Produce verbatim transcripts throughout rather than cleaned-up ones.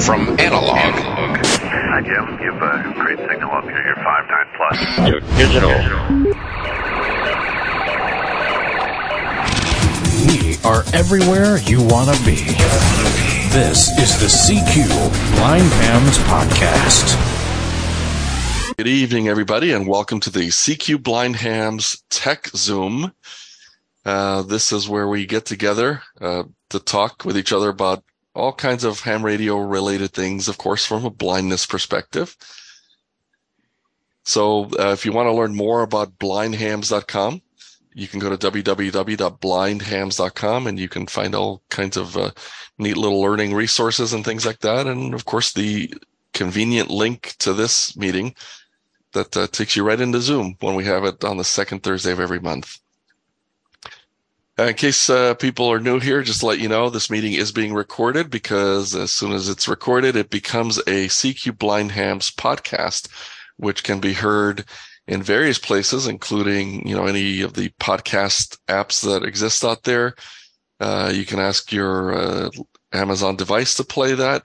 from analog. Hi, Jim. You have a great signal up here. You're five nine plus. You're digital. We are everywhere you want to be. This is the C Q Blind Hams Podcast. Good evening, everybody, and welcome to the C Q Blind Hams Tech Zoom. Uh, this is where we get together uh, to talk with each other about all kinds of ham radio-related things, of course, from a blindness perspective. So uh, if you want to learn more about blind hams dot com, you can go to w w w dot blind hams dot com, and you can find all kinds of uh, neat little learning resources and things like that, and, of course, the convenient link to this meeting that uh, takes you right into Zoom when we have it on the second Thursday of every month. Uh, in case uh, people are new here, just to let you know, this meeting is being recorded, because as soon as it's recorded, it becomes a C Q Blind Hams podcast, which can be heard in various places, including, you know, any of the podcast apps that exist out there. Uh, you can ask your uh, Amazon device to play that.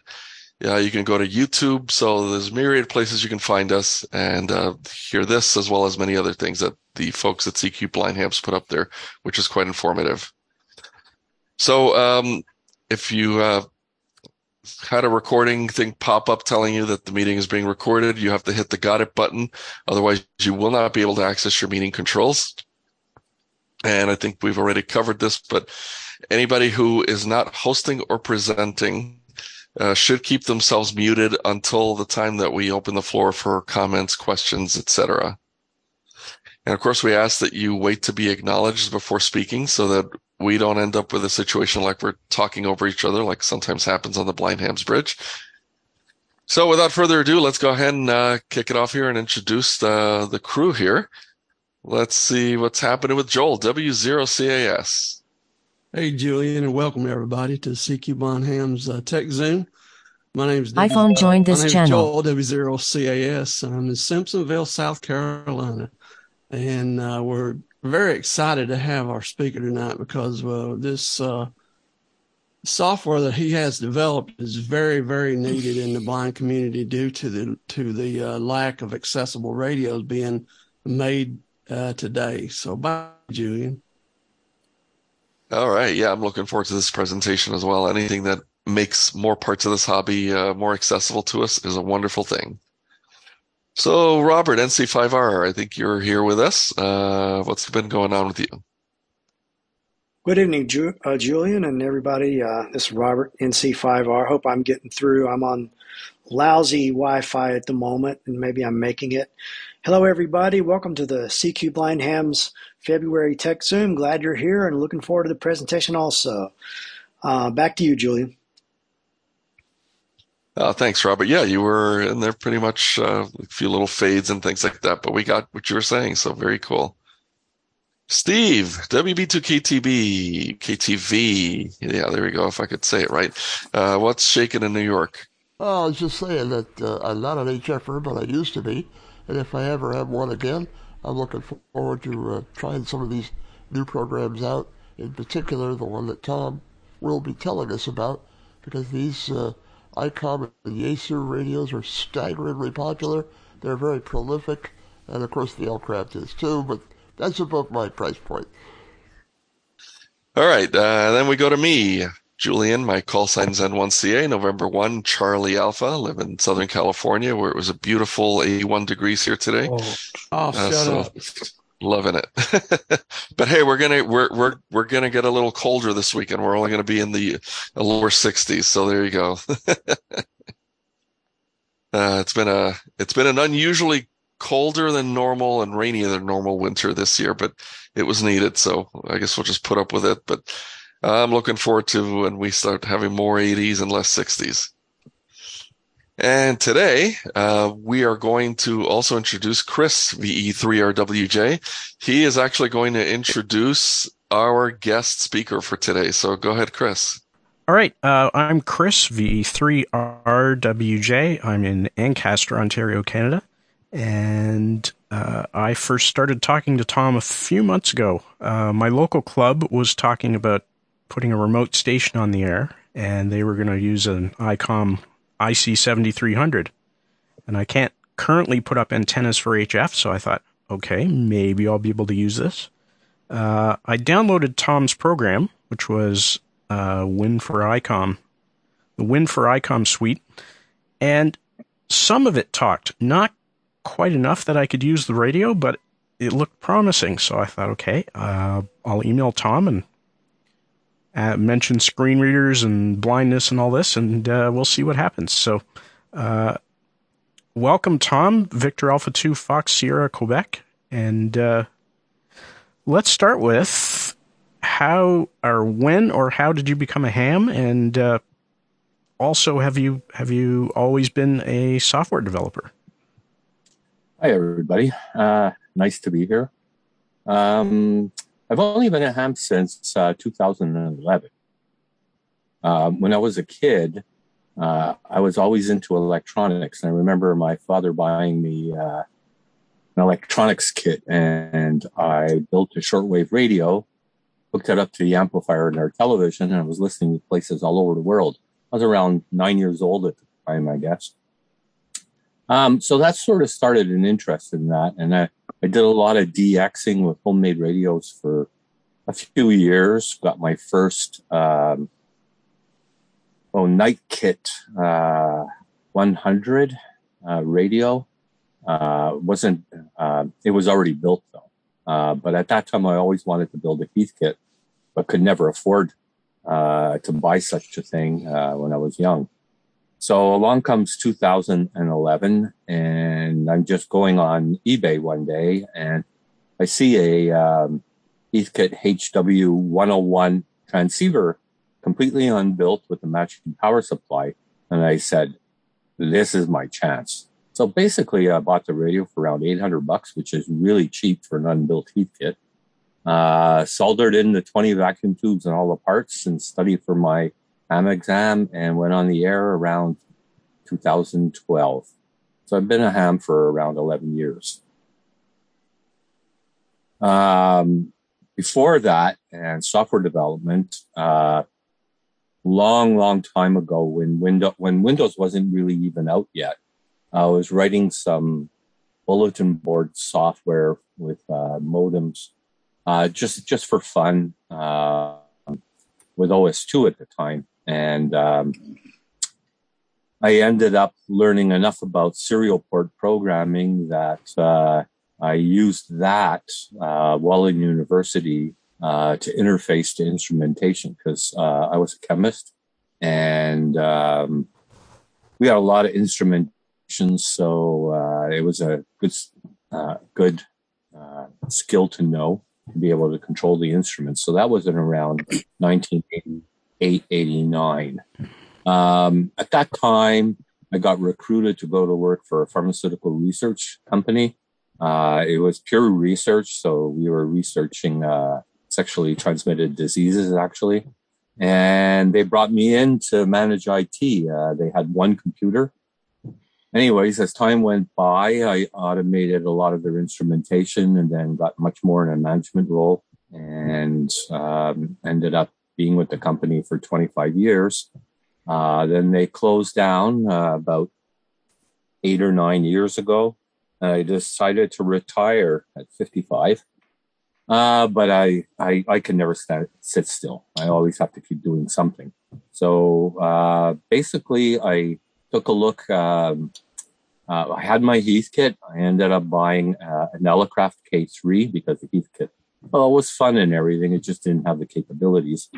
Uh, you can go to YouTube, so there's myriad places you can find us and uh, hear this, as well as many other things that the folks at C Q Blind Hams put up there, which is quite informative. So um, if you uh, had a recording thing pop up telling you that the meeting is being recorded, you have to hit the Got It button. Otherwise, you will not be able to access your meeting controls. And I think we've already covered this, but anybody who is not hosting or presenting Uh, should keep themselves muted until the time that we open the floor for comments, questions, et cetera. And of course, we ask that you wait to be acknowledged before speaking, so that we don't end up with a situation like we're talking over each other, like sometimes happens on the Blind Hams Bridge. So without further ado, let's go ahead and uh, kick it off here and introduce uh, the crew here. Let's see what's happening with Joel W zero C A S. Hey, Julian, and welcome, everybody, to C Q Blind Hams uh, Tech Zoom. My name is iPhone D- joined this channel. My name is Joel W zero C A S. I'm in Simpsonville, South Carolina, and uh, we're very excited to have our speaker tonight, because uh, this uh, software that he has developed is very, very needed in the blind community due to the to the uh, lack of accessible radios being made uh, today. So, bye, Julian. All right. Yeah, I'm looking forward to this presentation as well. Anything that makes more parts of this hobby uh, more accessible to us is a wonderful thing. So, Robert N C five R, I think you're here with us. Uh, what's been going on with you? Good evening, Ju- uh, Julian and everybody. Uh, this is Robert N C five R. Hope I'm getting through. I'm on lousy Wi-Fi at the moment, and maybe I'm making it. Hello, everybody. Welcome to the C Q Blind Hams February Tech Zoom. Glad you're here and looking forward to the presentation also. Uh, back to you, Julian. Uh, thanks, Robert. Yeah, you were in there pretty much uh, a few little fades and things like that, but we got what you were saying, so very cool. Steve W B two K T B, K T V. Yeah, there we go, if I could say it right. Uh, what's shaking in New York? Oh, I was just saying that uh, I'm not an H F R, but I used to be. And if I ever have one again, I'm looking forward to uh, trying some of these new programs out, in particular the one that Tom will be telling us about, because these uh, ICOM and Yaesu radios are staggeringly popular. They're very prolific, and of course the Elecraft is too, but that's above my price point. All right, uh, then we go to me, Julian. My call sign's N one C A, November first, Charlie Alpha. I live in Southern California, where it was a beautiful eighty-one degrees here today. Oh, oh uh, shut so up. Loving it. But hey, we're gonna we're we're we're gonna get a little colder this weekend. We're only gonna be in the lower sixties, so there you go. uh, it's been a it's been an unusually colder than normal and rainier than normal winter this year, but it was needed, so I guess we'll just put up with it. But I'm looking forward to when we start having more eighties and less sixties. And today, uh, we are going to also introduce Chris V E three R W J. He is actually going to introduce our guest speaker for today. So go ahead, Chris. All right. Uh, I'm Chris V E three R W J. I'm in Ancaster, Ontario, Canada. And uh, I first started talking to Tom a few months ago. Uh, my local club was talking about putting a remote station on the air, and they were going to use an ICOM I C seventy-three hundred. And I can't currently put up antennas for H F, so I thought, okay, maybe I'll be able to use this. Uh, I downloaded Tom's program, which was uh, Win four Icom, the Win four Icom suite, and some of it talked. Not quite enough that I could use the radio, but it looked promising, so I thought, okay, uh, I'll email Tom and uh, mention screen readers and blindness and all this, and uh, we'll see what happens. So, uh, welcome, Tom, Victor Alpha two, Fox Sierra, Quebec, and uh, let's start with how or when or how did you become a ham, and uh, also have you have you always been a software developer? Hi, everybody. Uh, nice to be here. Um, I've only been a ham since uh, two thousand eleven. Uh, when I was a kid, Uh, I was always into electronics, and I remember my father buying me uh, an electronics kit, and I built a shortwave radio, hooked it up to the amplifier in our television, and I was listening to places all over the world. I was around nine years old at the time, I guess. Um, so that sort of started an interest in that, and I, I did a lot of DXing with homemade radios for a few years, got my first... Um, Oh, Night Kit uh, one hundred uh, radio uh, wasn't. Uh, it was already built though. Uh, but at that time, I always wanted to build a Heath kit, but could never afford uh, to buy such a thing uh, when I was young. So along comes two thousand eleven, and I'm just going on eBay one day, and I see a um, Heath kit H W one oh one transceiver, completely unbuilt with a matching power supply. And I said, this is my chance. So basically I bought the radio for around eight hundred bucks, which is really cheap for an unbuilt Heath kit. Uh, soldered in the twenty vacuum tubes and all the parts and studied for my ham exam and went on the air around two thousand twelve. So I've been a ham for around eleven years. Um, before that and software development, uh, Long, long time ago when, window, when Windows wasn't really even out yet, I was writing some bulletin board software with uh, modems uh, just just for fun uh, with O S two at the time. And um, I ended up learning enough about serial port programming that uh, I used that uh, while in university Uh, to interface to instrumentation because uh, I was a chemist and um, we had a lot of instrumentation, so uh, it was a good uh, good uh, skill to know to be able to control the instruments. So that was in around nineteen eighty-eight eighty-nine. Um, at that time, I got recruited to go to work for a pharmaceutical research company. Uh, it was pure research, so we were researching Uh, sexually transmitted diseases, actually. And they brought me in to manage I T. Uh, they had one computer. Anyways, as time went by, I automated a lot of their instrumentation and then got much more in a management role and um, ended up being with the company for twenty-five years. Uh, then they closed down uh, about eight or nine years ago. And I decided to retire at fifty-five. Uh, but I, I, I can never stand, sit still. I always have to keep doing something. So, uh, basically I took a look, um, uh, I had my Heath kit. I ended up buying uh, an Elecraft K three because the Heath kit, well, it was fun and everything. It just didn't have the capabilities.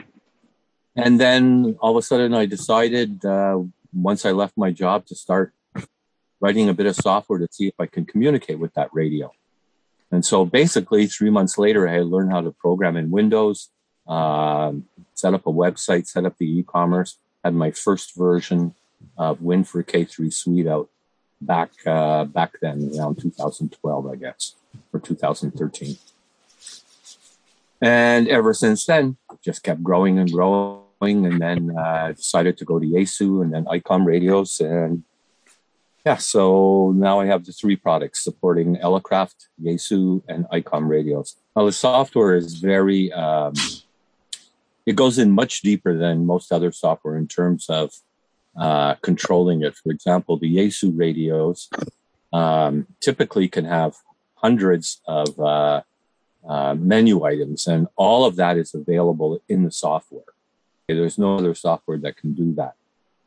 And then all of a sudden I decided, uh, once I left my job to start writing a bit of software to see if I can communicate with that radio. And so basically, three months later, I learned how to program in Windows, uh, set up a website, set up the e-commerce, had my first version of Win four K three suite out back uh, back then, around two thousand twelve, I guess, or two thousand thirteen. And ever since then, just kept growing and growing, and then uh, decided to go to Yaesu and then ICOM Radios and... Yeah, so now I have the three products supporting Elecraft, Yaesu, and ICOM Radios. Now, the software is very, um, it goes in much deeper than most other software in terms of uh, controlling it. For example, the Yaesu radios um, typically can have hundreds of uh, uh, menu items, and all of that is available in the software. Okay, there's no other software that can do that.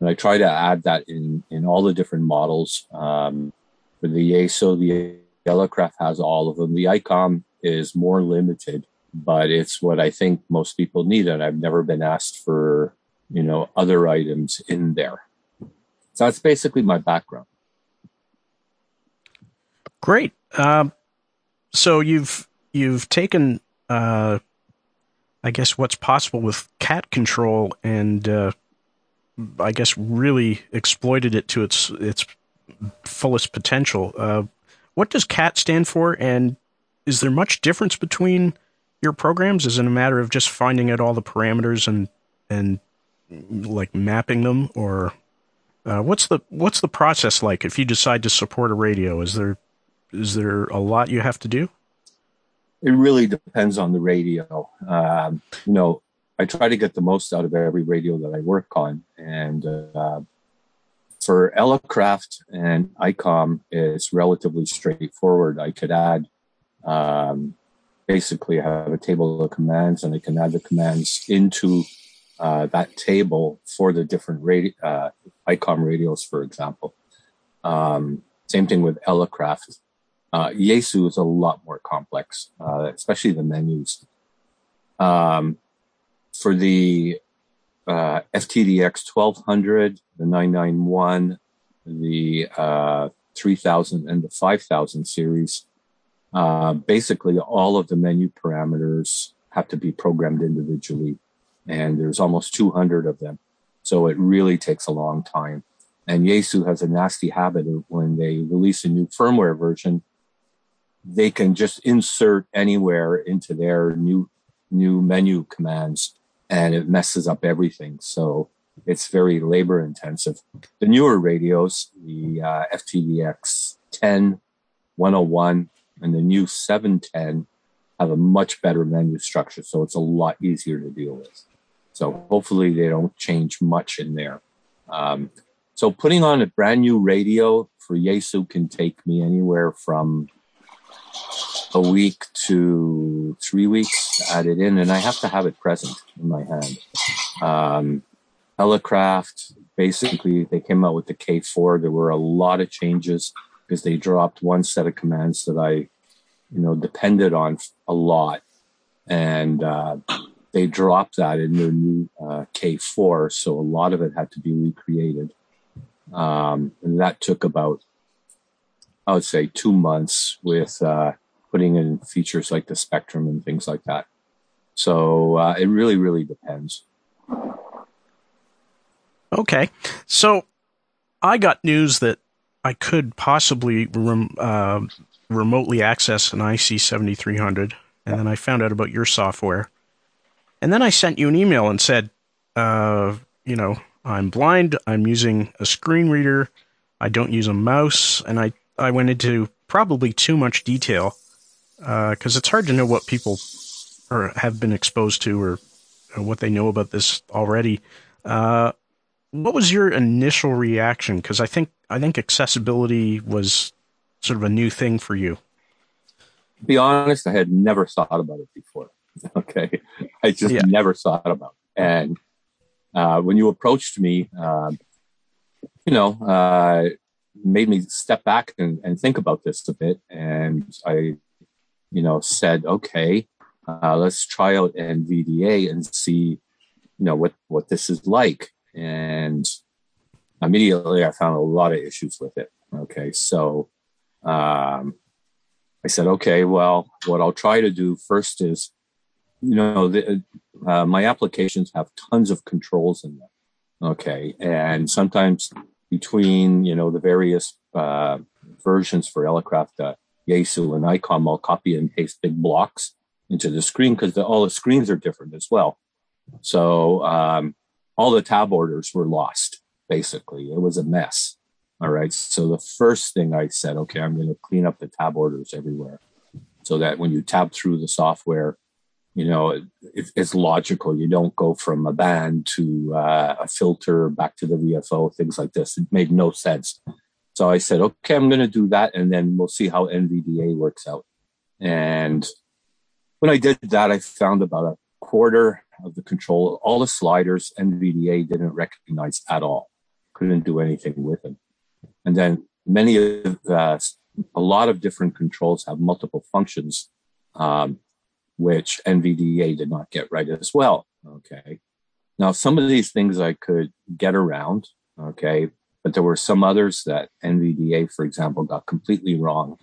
And I try to add that in, in all the different models. Um, for the Yaesu, the Elecraft has all of them. The ICOM is more limited, but it's what I think most people need. And I've never been asked for, you know, other items in there. So that's basically my background. Great. Um, so you've you've taken, uh, I guess, what's possible with C A T control and uh, I guess really exploited it to its its fullest potential. Uh, what does C A T stand for, and is there much difference between your programs? Is it a matter of just finding out all the parameters and and like mapping them, or uh, what's the what's the process like if you decide to support a radio? Is there Is there a lot you have to do? It really depends on the radio. Um, you know, I try to get the most out of every radio that I work on. And uh, for Elecraft and ICOM, it's relatively straightforward. I could add, um, basically, I have a table of commands, and I can add the commands into uh, that table for the different radio, uh, ICOM radios, for example. Um, same thing with Elecraft. Uh, Yaesu is a lot more complex, uh, especially the menus. Um, for the uh, F T D X twelve hundred, the nine ninety-one, the uh, three thousand, and the five thousand series, uh, basically all of the menu parameters have to be programmed individually, and there's almost two hundred of them. So it really takes a long time. And Yaesu has a nasty habit of when they release a new firmware version, they can just insert anywhere into their new new menu commands, and it messes up everything. So it's very labor intensive. The newer radios, the uh, F T D X ten, one oh one, and the new seven ten, have a much better menu structure. So it's a lot easier to deal with. So hopefully they don't change much in there. Um, so putting on a brand new radio for Yaesu can take me anywhere from a week to three weeks to add it in, and I have to have it present in my hand. Um, Elecraft, basically, they came out with the K four. There were a lot of changes because they dropped one set of commands that I, you know, depended on a lot, and uh, they dropped that in their new uh, K four, so a lot of it had to be recreated. Um, and that took about, I would say, two months with uh, putting in features like the spectrum and things like that. So uh, it really, really depends. Okay. So I got news that I could possibly rem- uh, remotely access an I C seventy-three hundred, and then I found out about your software. And then I sent you an email and said, uh, you know, I'm blind, I'm using a screen reader, I don't use a mouse, and I I went into probably too much detail because uh, it's hard to know what people are, have been exposed to or, or what they know about this already. Uh, what was your initial reaction? Because I think I think accessibility was sort of a new thing for you. To be honest, I had never thought about it before. Okay, I just yeah. never thought about it. And uh, when you approached me, uh, you know. Uh, made me step back and, and think about this a bit. And I, you know, said, okay, uh, let's try out N V D A and see, you know, what, what this is like. And immediately I found a lot of issues with it. Okay. So um, I said, okay, well, what I'll try to do first is, you know, the, uh, my applications have tons of controls in them. Okay. And sometimes between, you know, the various uh, versions for Elecraft, uh, Yaesu, and ICOM, I'll copy and paste big blocks into the screen because all the screens are different as well. So um, all the tab orders were lost, basically. It was a mess. All right. So the first thing I said, okay, I'm going to clean up the tab orders everywhere so that when you tab through the software, You know, it, it, it's logical. You don't go from a band to uh, a filter back to the V F O, things like this. It made no sense. So I said, okay, I'm going to do that, and then we'll see how N V D A works out. And when I did that, I found about a quarter of the control, all the sliders, N V D A didn't recognize at all. Couldn't do anything with them. And then many of uh, a lot of different controls have multiple functions, um, which N V D A did not get right as well. Okay. Now, some of these things I could get around. Okay. But there were some others that N V D A, for example, got completely wrong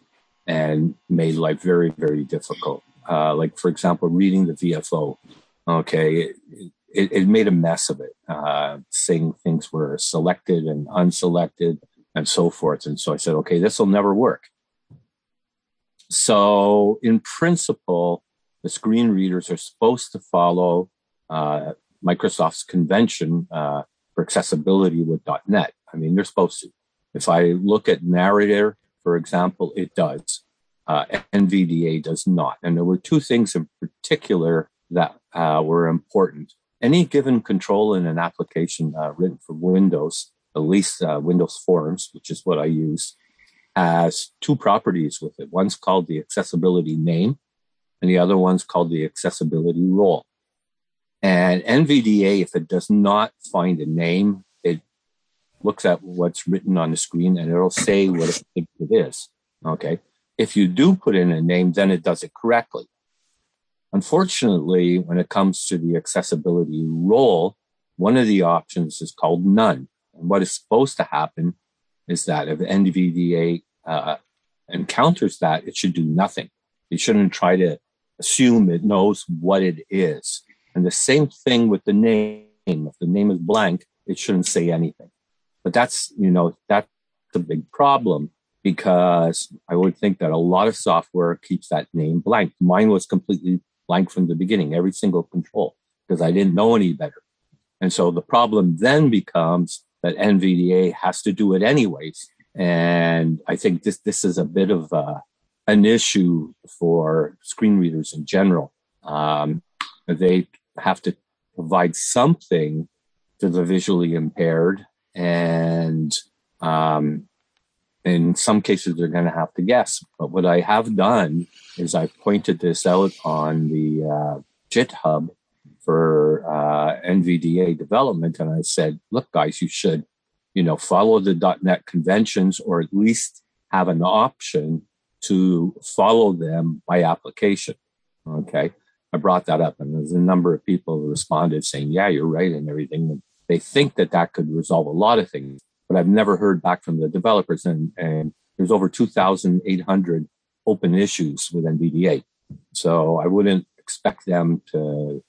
and made life very, very difficult. Uh, like, for example, reading the V F O. Okay. It, it, it made a mess of it, uh, saying things were selected and unselected and so forth. And so I said, okay, this will never work. So in principle, the screen readers are supposed to follow uh, Microsoft's convention uh, for accessibility with dot net. I mean, they're supposed to. If I look at Narrator, for example, it does. Uh, N V D A does not. And there were two things in particular that uh, were important. Any given control in an application uh, written for Windows, at least uh, Windows Forms, which is what I use, has two properties with it. One's called the accessibility name, and the other one's called the accessibility role. And N V D A, if it does not find a name, it looks at what's written on the screen and it'll say what it thinks it is. Okay. If you do put in a name, then it does it correctly. Unfortunately, when it comes to the accessibility role, one of the options is called none. And what is supposed to happen is that if N V D A uh, encounters that, it should do nothing. You shouldn't try to assume it knows what it is. And the same thing with the name. If the name is blank, it shouldn't say anything. But that's, you know, that's a big problem, because I would think that a lot of software keeps that name blank. Mine was completely blank from the beginning, every single control, because I didn't know any better. And so the problem then becomes that N V D A has to do it anyways. And I think this this is a bit of a an issue for screen readers in general. Um, they have to provide something to the visually impaired, and um, in some cases they're going to have to guess. But what I have done is I pointed this out on the uh, GitHub for uh, N V D A development, and I said, look, guys, you should, you know, follow the dot net conventions, or at least have an option to follow them by application. Okay. I brought that up, and there's a number of people who responded saying, yeah, you're right, and everything. And they think that that could resolve a lot of things, but I've never heard back from the developers. And, and there's over two thousand eight hundred open issues with N V D A. So I wouldn't expect them to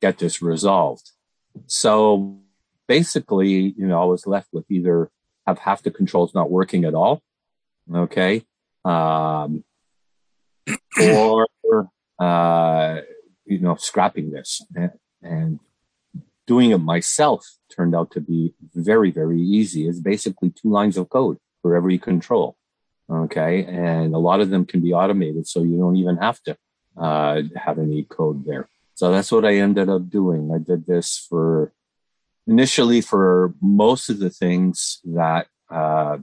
get this resolved. So basically, you know, I was left with either have half the controls not working at all. Okay. Um, or, uh, you know, scrapping this and, and doing it myself turned out to be very, very easy. It's basically two lines of code for every control. Okay. And a lot of them can be automated, so you don't even have to uh, have any code there. So that's what I ended up doing. I did this for initially for most of the things that uh,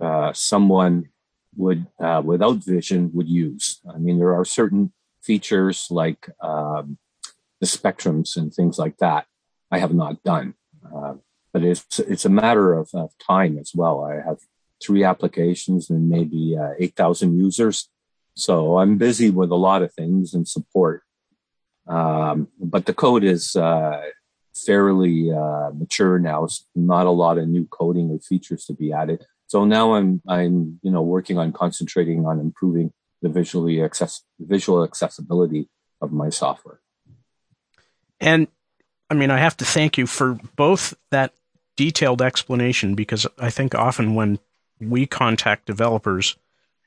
uh, someone would uh, without vision would use. I mean, there are certain features like um, the spectrums and things like that I have not done, uh, but it's it's a matter of, of time as well. I have three applications and maybe uh, eight thousand users. So I'm busy with a lot of things and support. Um, but the code is uh, fairly uh, mature now. It's not a lot of new coding or features to be added. So now I'm, I'm, you know, working on concentrating on improving the visually access, visual accessibility of my software. And I mean, I have to thank you for both that detailed explanation, because I think often when we contact developers,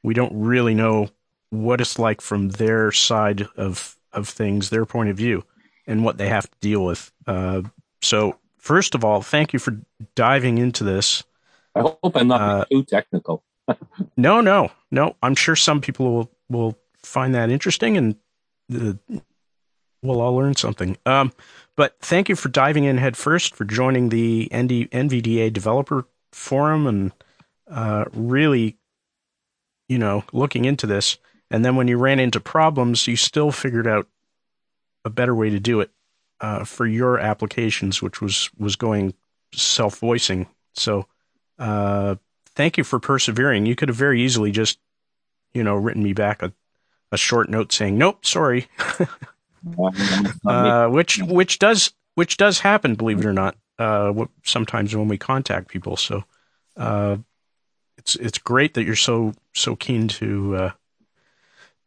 we don't really know what it's like from their side of, of things, their point of view, and what they have to deal with. Uh, so first of all, thank you for diving into this. I hope I'm not uh, too technical. no, no, no. I'm sure some people will, will find that interesting, and the, we'll all learn something. Um, but thank you for diving in head first, for joining the N V D A Developer Forum, and uh, really, you know, looking into this. And then when you ran into problems, you still figured out a better way to do it uh, for your applications, which was, was going self-voicing. So uh, thank you for persevering. You could have very easily just, you know, written me back a, a short note saying, nope, sorry. uh, which, which does, which does happen, believe it or not, uh, sometimes when we contact people. So uh, it's, it's great that you're so, so keen to, uh,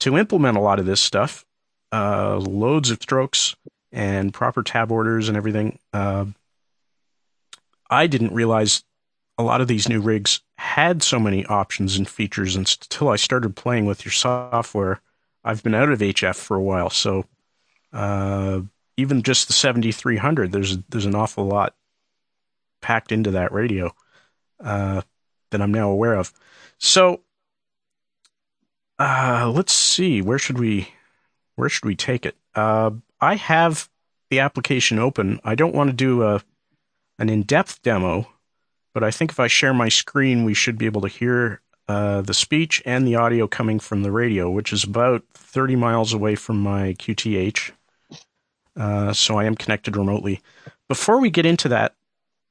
to implement a lot of this stuff, uh, loads of strokes and proper tab orders and everything. Uh, I didn't realize a lot of these new rigs had so many options and features until I started playing with your software. I've been out of H F for a while, so uh, even just the seventy-three hundred, there's there's an awful lot packed into that radio uh, that I'm now aware of. So uh, let's see, where should we where should we take it? Uh, I have the application open. I don't want to do a an in-depth demo, but I think if I share my screen, we should be able to hear uh, the speech and the audio coming from the radio, which is about thirty miles away from my Q T H. Uh, so I am connected remotely. Before we get into that,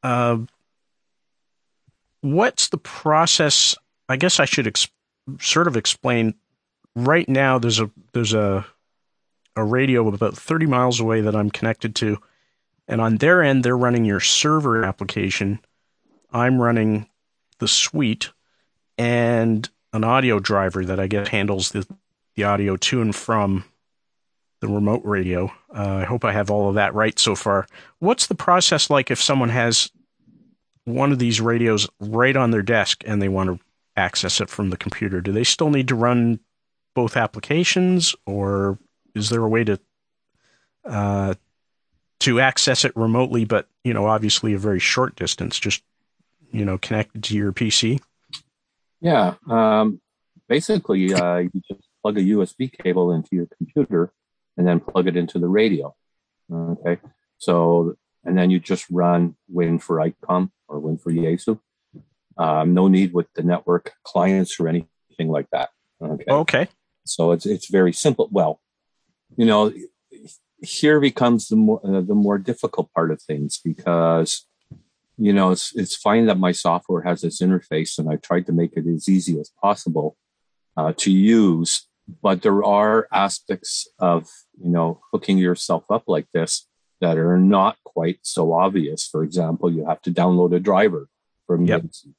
uh, what's the process? I guess I should ex- sort of explain. Right now, there's a there's a a radio about thirty miles away that I'm connected to, and on their end, they're running your server application. I'm running the suite and an audio driver that I guess handles the, the audio to and from the remote radio. Uh, I hope I have all of that right so far. What's the process like if someone has one of these radios right on their desk and they want to access it from the computer? Do they still need to run both applications, or is there a way to uh, to access it remotely, but, you know, obviously a very short distance, just, you know, connected to your P C? Yeah. Um, basically, uh, you just plug a U S B cable into your computer and then plug it into the radio. Okay. So, and then you just run Win four Icom or Win four Yasu. Um, no need with the network clients or anything like that. Okay. Okay. So it's, it's very simple. Well, you know, here becomes the more, uh, the more difficult part of things, because, you know, it's it's fine that my software has this interface, and I tried to make it as easy as possible uh, to use. But there are aspects of, you know, hooking yourself up like this that are not quite so obvious. For example, you have to download a driver from yep. Yancy.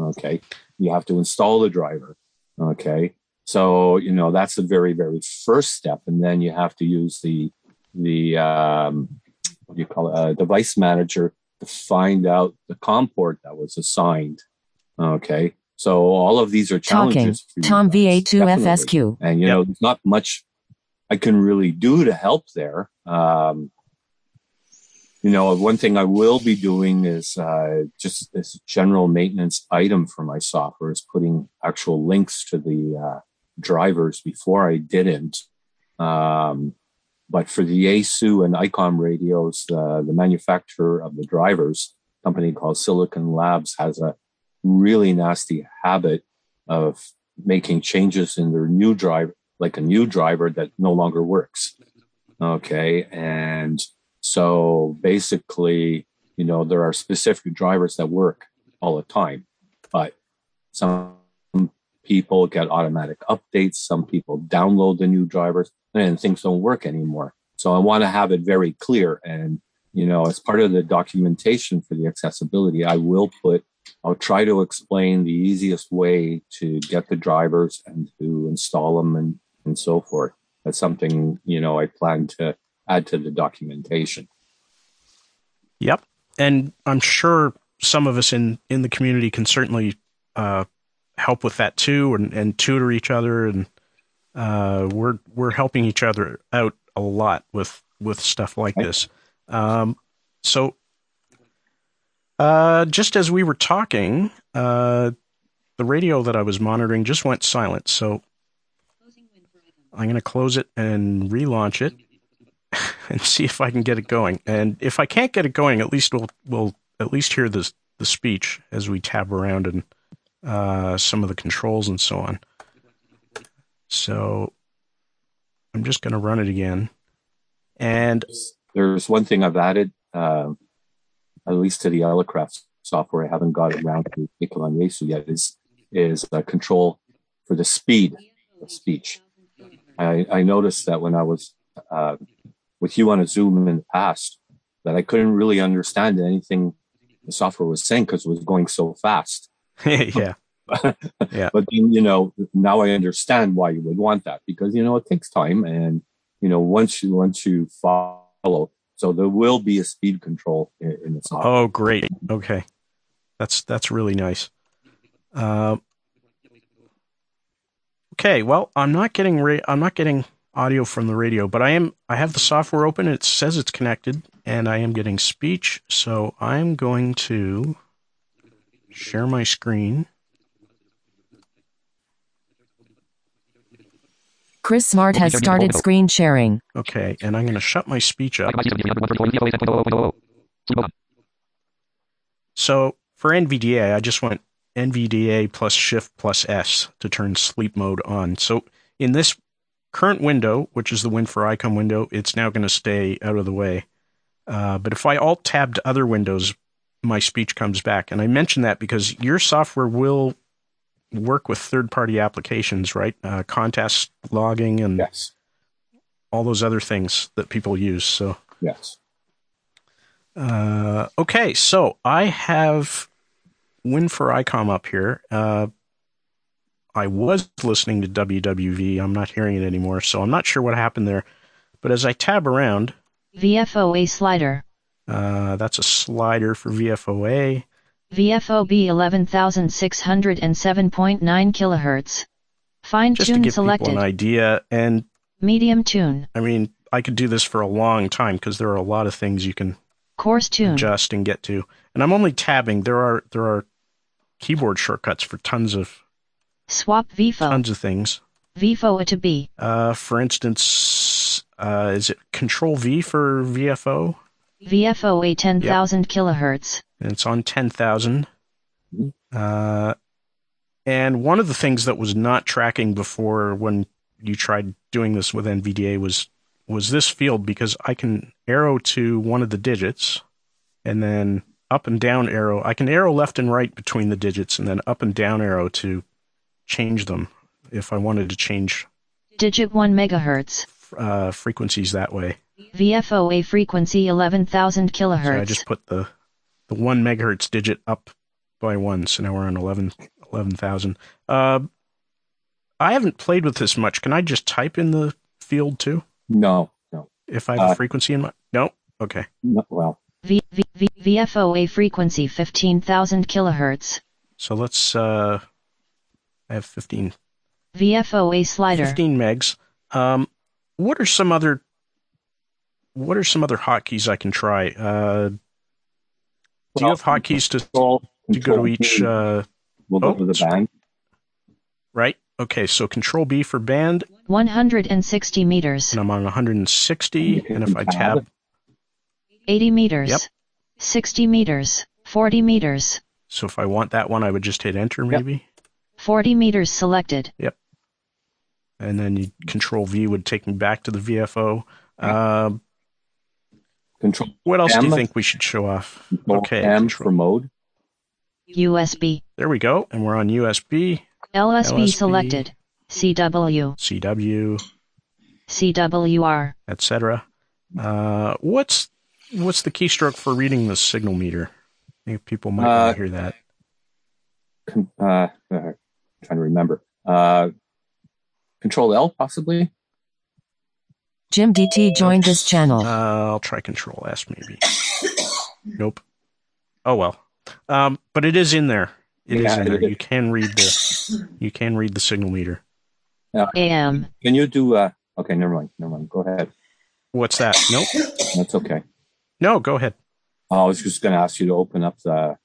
Okay, you have to install the driver. Okay, so you know that's the very very first step, and then you have to use the the um, what do you call it? Uh, device manager to find out the COM port that was assigned. Okay. So all of these are challenges. Talking. Tom V A two F S Q. And, you yep. know, there's not much I can really do to help there. Um, you know, one thing I will be doing is uh, just this general maintenance item for my software is putting actual links to the uh, drivers. Before I didn't. Um, But for the Yasu and ICOM radios, uh, the manufacturer of the drivers, a company called Silicon Labs, has a really nasty habit of making changes in their new driver, like a new driver that no longer works. Okay. And so basically, you know, there are specific drivers that work all the time, but some people get automatic updates. Some people download the new drivers, and things don't work anymore. So I want to have it very clear. And, you know, as part of the documentation for the accessibility, I will put, I'll try to explain the easiest way to get the drivers and to install them and, and so forth. That's something, you know, I plan to add to the documentation. Yep. And I'm sure some of us in, in the community can certainly uh, help with that too, and, and tutor each other, and Uh, we're we're helping each other out a lot with, with stuff like this. Um, so, uh, just as we were talking, uh, the radio that I was monitoring just went silent. So I'm going to close it and relaunch it. and see if I can get it going. And if I can't get it going, at least we'll we'll at least hear the the speech as we tab around and uh, some of the controls and so on. So I'm just going to run it again. And there's one thing I've added, uh, at least to the Elecraft software, I haven't got around to Nicolas Yesu yet, is is a control for the speed of speech. I, I noticed that when I was uh, with you on a Zoom in the past, that I couldn't really understand anything the software was saying because it was going so fast. yeah. yeah. But then, you know, now I understand why you would want that, because, you know, it takes time. And, you know, once you, once you follow, so there will be a speed control in, in the software. Oh, great. Okay. That's, that's really nice. Uh, okay. Well, I'm not getting, ra- I'm not getting audio from the radio, but I am, I have the software open. It says it's connected and I am getting speech. So I'm going to share my screen. Chris Smart has started screen sharing. Okay, and I'm going to shut my speech up. So for N V D A, I just went N V D A plus Shift plus S to turn sleep mode on. So in this current window, which is the Win four Icom window, it's now going to stay out of the way. Uh, but if I Alt-Tab to other windows, my speech comes back. And I mention that because your software will work with third-party applications, right? Uh, contest logging and yes. all those other things that people use. So yes. Uh, okay, so I have Win four Icom up here. Uh, I was listening to W W V. I'm not hearing it anymore, so I'm not sure what happened there. But as I tab around... V F O A slider. Uh, that's a slider for V F O A. V F O B eleven thousand six hundred seven point nine kilohertz. Fine tune selected. Just to give people an idea. And medium tune. I mean, I could do this for a long time because there are a lot of things you can coarse tune adjust and get to. And I'm only tabbing. There are there are keyboard shortcuts for tons of swap V F O. Tons of things. V F O A to B. Uh, for instance, uh, is it Control V for V F O? V F O A ten thousand yep. kilohertz. And it's on ten thousand. Uh, and one of the things that was not tracking before when you tried doing this with N V D A was, was this field, because I can arrow to one of the digits and then up and down arrow. I can arrow left and right between the digits and then up and down arrow to change them if I wanted to change. Digit one megahertz. Uh, frequencies that way. V F O A frequency eleven thousand kilohertz. So I just put the... the one megahertz digit up by one, so now we're on eleven thousand. Uh, I haven't played with this much. Can I just type in the field too? No, no. If I have uh, a frequency in mind? No? Okay. No, well. V- v- v- VFOA frequency fifteen thousand kilohertz. So let's, uh, I have fifteen. V F O A slider. fifteen megs. Um, what are some other, what are some other hotkeys I can try? Uh, Do you have hotkeys to, to go to each? Uh, we'll go oh, to the band. Right. Okay. So Control B for band. one hundred sixty meters. And I'm on one hundred sixty. And if I tab. eighty meters. Yep. sixty meters. forty meters. So if I want that one, I would just hit enter maybe. Yep. forty meters selected. Yep. And then you, Control V would take me back to the V F O. Yep. Uh, Control what else M, do you think we should show off? Control okay, M control. For mode. U S B. There we go, and we're on U S B. L S B, L S B selected. C W. C W. C W R. et cetera. Uh, what's what's the keystroke for reading the signal meter? I think people might uh, want to hear that. Uh, uh, I'm trying to remember. Uh, control L, possibly. Jim D T joined this channel. Uh, I'll try Control S maybe. Nope. Oh well. Um, but it is in there. It yeah, is in there. It is. You can read the. You can read the signal meter. Uh, A M. Can you do? Uh, okay, never mind. Never mind. Go ahead. What's that? Nope. That's okay. No, go ahead. I was just going to ask you to open up the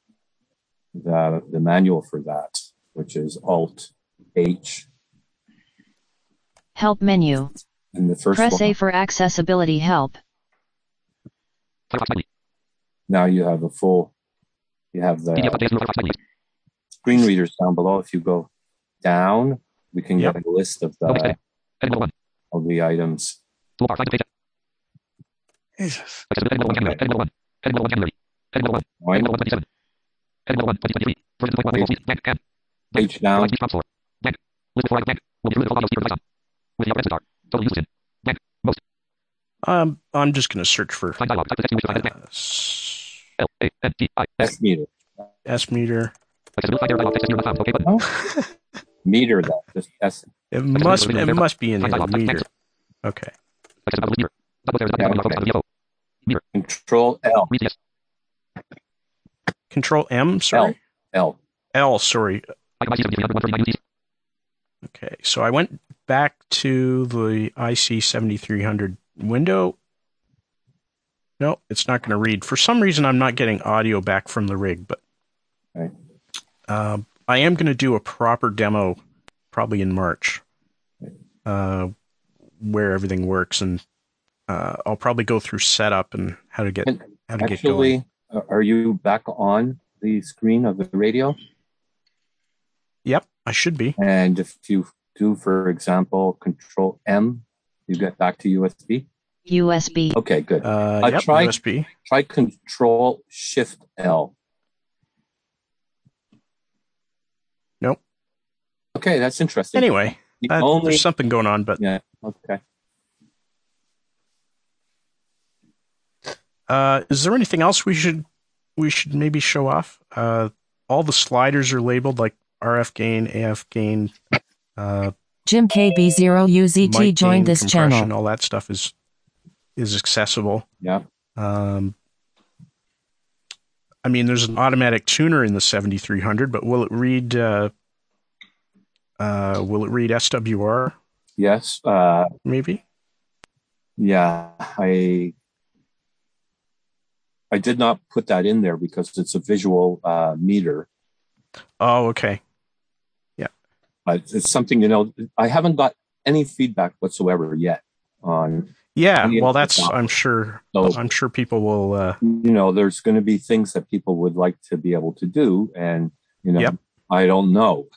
the the manual for that, which is Alt H. Help menu. in the first Press one. A for accessibility help. Now you have a full, you have the screen readers down below. If you go down, we can yep. get a list of the, of the items. Jesus. Right. Page down. Um, I'm just going to search for uh, S meter. S meter. No? Meter that just S. It must. It must be in the meter. Okay. Yeah, okay. Control L. Control M. Sorry. L. L. L. Sorry. Okay, so I went back to the I C seventy-three hundred window. No, it's not going to read. For some reason, I'm not getting audio back from the rig, but right. uh, I am going to do a proper demo probably in March uh, where everything works, and uh, I'll probably go through setup and how to get, how to Actually, get going. Are you back on the screen of the radio? Yep, I should be. And if you do, for example, Control M, you get back to U S B. U S B. Okay, good. Uh, uh, yep, try, U S B. Try Control Shift L. Nope. Okay, that's interesting. Anyway, the uh, only... there's something going on, but yeah. Okay. Uh, is there anything else we should we should maybe show off? Uh, all the sliders are labeled like. R F gain, A F gain, uh, Jim K B zero U Z T joined this channel. All that stuff is is accessible. Yeah. Um, I mean, there's an automatic tuner in the seventy-three hundred, but will it read? Uh, uh, will it read S W R? Yes. Uh, Maybe. Yeah, I I did not put that in there because it's a visual uh, meter. Oh, okay. Uh, it's something, you know, I haven't got any feedback whatsoever yet on. Yeah, well, that's, I'm sure, so, I'm sure people will. Uh, you know, there's going to be things that people would like to be able to do. And, you know, yep. I don't know.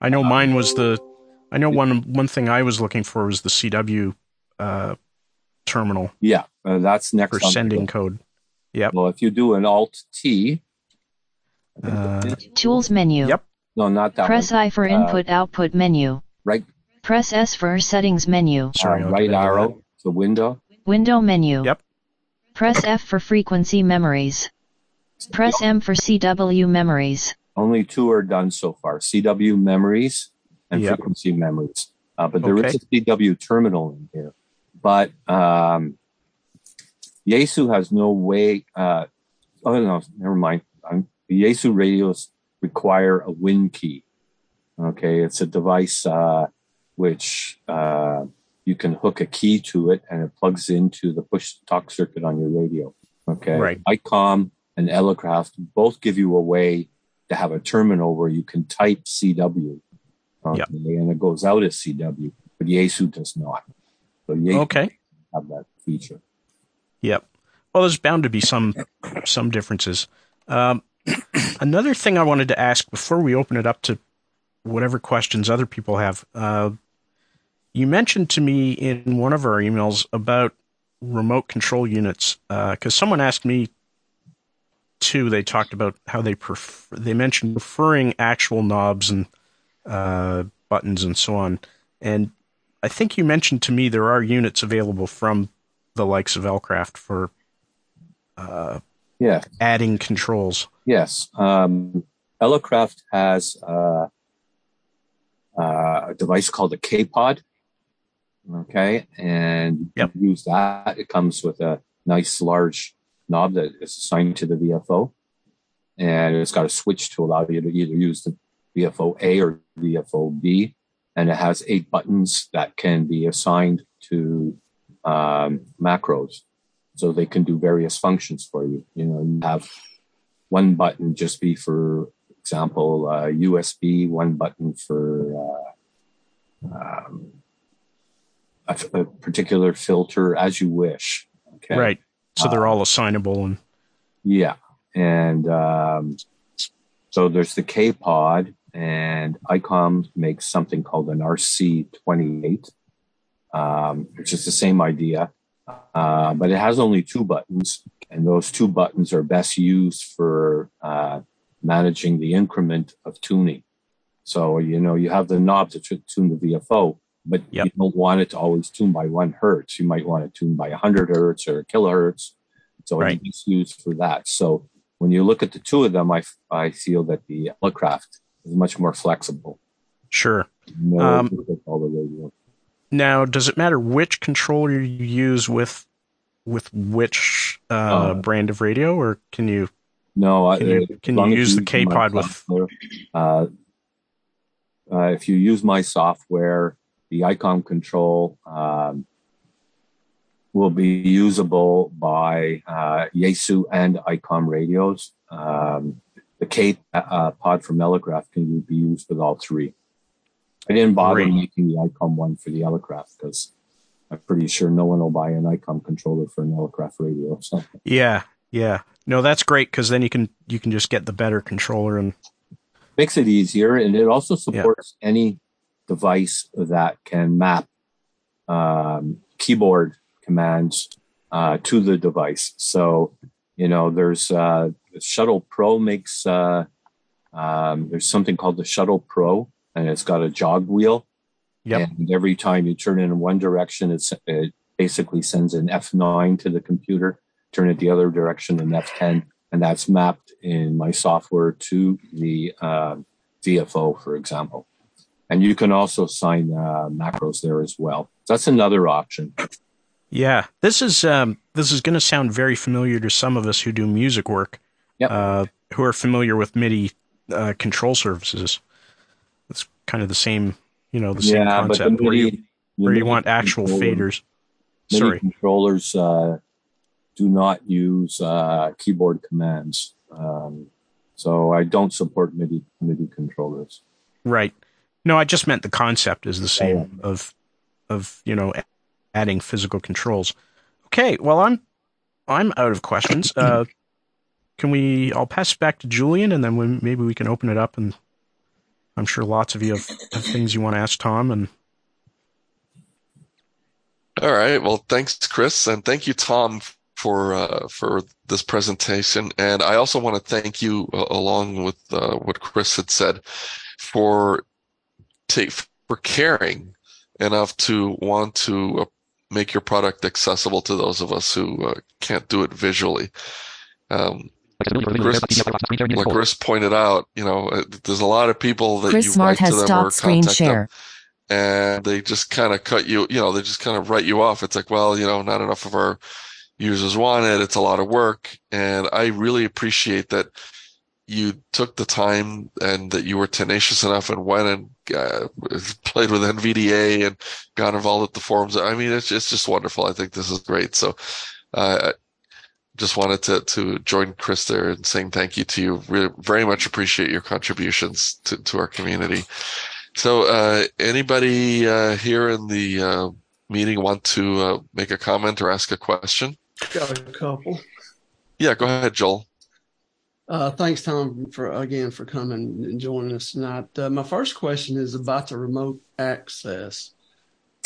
I know mine was the, I know one, one thing I was looking for was the C W uh, terminal. Yeah, uh, that's next. For sending code. Yeah. Well, if you do an Alt-T. Uh, tools menu. Yep. No, not that. Press one. I for input uh, output menu. Right. Press S for settings menu. Sorry, uh, right arrow to window. Window menu. Yep. Press F for frequency memories. Press yep. M for C W memories. Only two are done so far: C W memories and yep. frequency memories. Uh, but there okay. is a C W terminal in here. But um, Yaesu has no way. Uh, oh no, never mind. I'm, Yaesu radios. Require a Win key. Okay, it's a device uh, which uh, you can hook a key to it, and it plugs into the push-to-talk circuit on your radio. Okay, right. ICOM and Elecraft both give you a way to have a terminal where you can type C W, okay, yep. and it goes out as C W. But Yaesu does not. So Yaesu okay. have that feature. Yep. Well, there's bound to be some some differences. Um, Another thing I wanted to ask before we open it up to whatever questions other people have, uh, you mentioned to me in one of our emails about remote control units, because uh, someone asked me too. They talked about how they prefer, they mentioned preferring actual knobs and uh, buttons and so on. And I think you mentioned to me there are units available from the likes of Elecraft for uh, yeah. adding controls. Yes, um, Elecraft has uh, uh, a device called a K-Pod, okay, and yep. you use that. It comes with a nice large knob that is assigned to the V F O, and it's got a switch to allow you to either use the V F O A or V F O B, and it has eight buttons that can be assigned to um, macros, so they can do various functions for you. You know, you have... One button just be, for example, uh, U S B. One button for uh, um, a, a particular filter as you wish. Okay. Right. So they're all assignable. And yeah. And um, so there's the K-Pod, and ICOM makes something called an R C twenty-eight, um, which is the same idea, uh, but it has only two buttons, and those two buttons are best used for uh, managing the increment of tuning. So, you know, you have the knobs that should tune the V F O, but yep. you don't want it to always tune by one hertz. You might want to tune by one hundred hertz or kilohertz. So right. it's used for that. So when you look at the two of them, I, I feel that the Elecraft is much more flexible. Sure. More um, all the radio. Now, does it matter which controller you use with with which uh, uh, brand of radio, or can you? No, can I, you, can you use you the K-Pod with? Uh, uh, if you use my software, the ICOM control um, will be usable by uh, Yaesu and ICOM radios. Um, the K-Pod from Elecraft can be used with all three. I didn't bother Great. making the ICOM one for the Elecraft because I'm pretty sure no one will buy an ICOM controller for an Elecraft radio. So. Yeah, yeah. No, that's great because then you can you can just get the better controller. And makes it easier, and it also supports yeah. any device that can map um, keyboard commands uh, to the device. So, you know, there's uh, Shuttle Pro makes, uh, um, there's something called the Shuttle Pro, and it's got a jog wheel. Yep. And every time you turn it in one direction, it's, it basically sends an F nine to the computer, turn it the other direction, an F ten, and that's mapped in my software to the uh, V F O, for example. And you can also assign uh, macros there as well. So that's another option. Yeah, this is um, this is going to sound very familiar to some of us who do music work, yep. uh, who are familiar with MIDI uh, control services. It's kind of the same, you know, the same yeah, concept but the MIDI, where you where you want actual faders. MIDI Sorry, controllers uh, do not use uh, keyboard commands, um, so I don't support MIDI MIDI controllers. Right. No, I just meant the concept is the same yeah. of of you know. adding physical controls. Okay, well, I'm I'm out of questions. Uh, can we? I'll pass it back to Julian, and then we, maybe we can open it up. And I'm sure lots of you have, have things you want to ask Tom. And all right, well, thanks, Chris, and thank you, Tom, for uh, for this presentation. And I also want to thank you, uh, along with uh, what Chris had said, for t- for caring enough to want to Uh, make your product accessible to those of us who uh, can't do it visually. Um, like, Chris, like Chris pointed out, you know, uh, there's a lot of people that Chris you Smart write to them or contact share. them, and they just kind of cut you, you know, they just kind of write you off. It's like, well, you know, not enough of our users want it. It's a lot of work. And I really appreciate that you took the time and that you were tenacious enough and went and uh, played with N V D A and got involved with the forums. I mean, it's, it's just wonderful. I think this is great. So uh, I just wanted to, to join Chris there in saying thank you to you. Really, very much appreciate your contributions to, to our community. So uh, anybody uh, here in the uh, meeting want to uh, make a comment or ask a question? Got a couple. Yeah, go ahead, Joel. Uh, thanks, Tom, for again for coming and joining us tonight. Uh, my first question is about the remote access.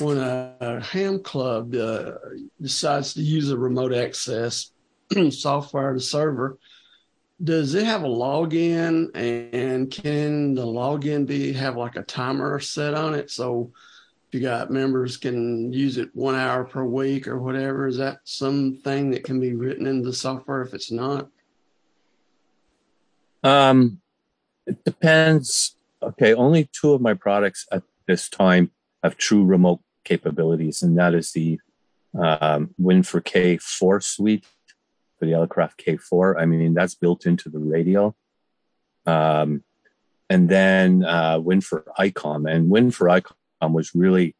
When a, a ham club uh, decides to use a remote access software to server, does it have a login, and can the login be have like a timer set on it? So if you got members can use it one hour per week or whatever, is that something that can be written into the software if it's not? Um, it depends. Okay, only two of my products at this time have true remote capabilities, and that is the um, Win four K four suite for the Elecraft K four. I mean, that's built into the radio. Um, and then uh, Win four Icom. And Win four Icom was really,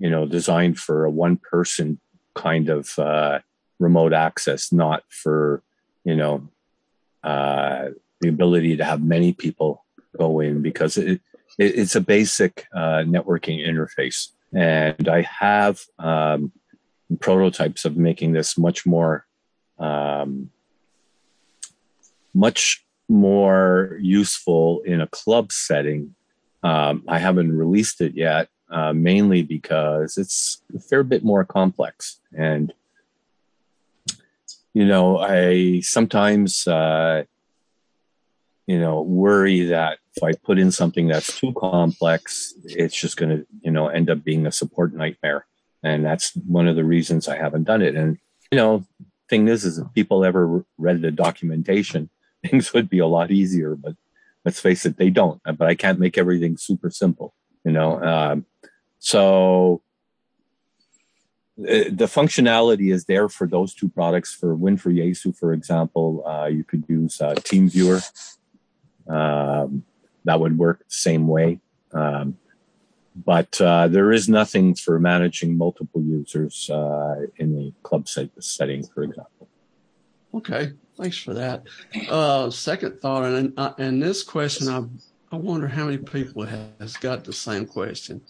you know, designed for a one-person kind of uh, remote access, not for, you know, uh the ability to have many people go in because it, it it's a basic uh, networking interface. And I have um, prototypes of making this much more, um, much more useful in a club setting. Um, I haven't released it yet, uh, mainly because it's a fair bit more complex. And, you know, I sometimes, uh, you know, worry that if I put in something that's too complex, it's just going to, you know, end up being a support nightmare. And that's one of the reasons I haven't done it. And, you know, thing is, is if people ever read the documentation, things would be a lot easier, but let's face it, they don't. But I can't make everything super simple, you know. Um, so uh, the functionality is there for those two products. For Win four Icom, for example, uh, you could use uh, TeamViewer. Um, that would work the same way. Um, but uh, there is nothing for managing multiple users uh, in the club setting, for example. Okay. Thanks for that. Uh, second thought, and uh, and this question, I I wonder how many people has got the same question.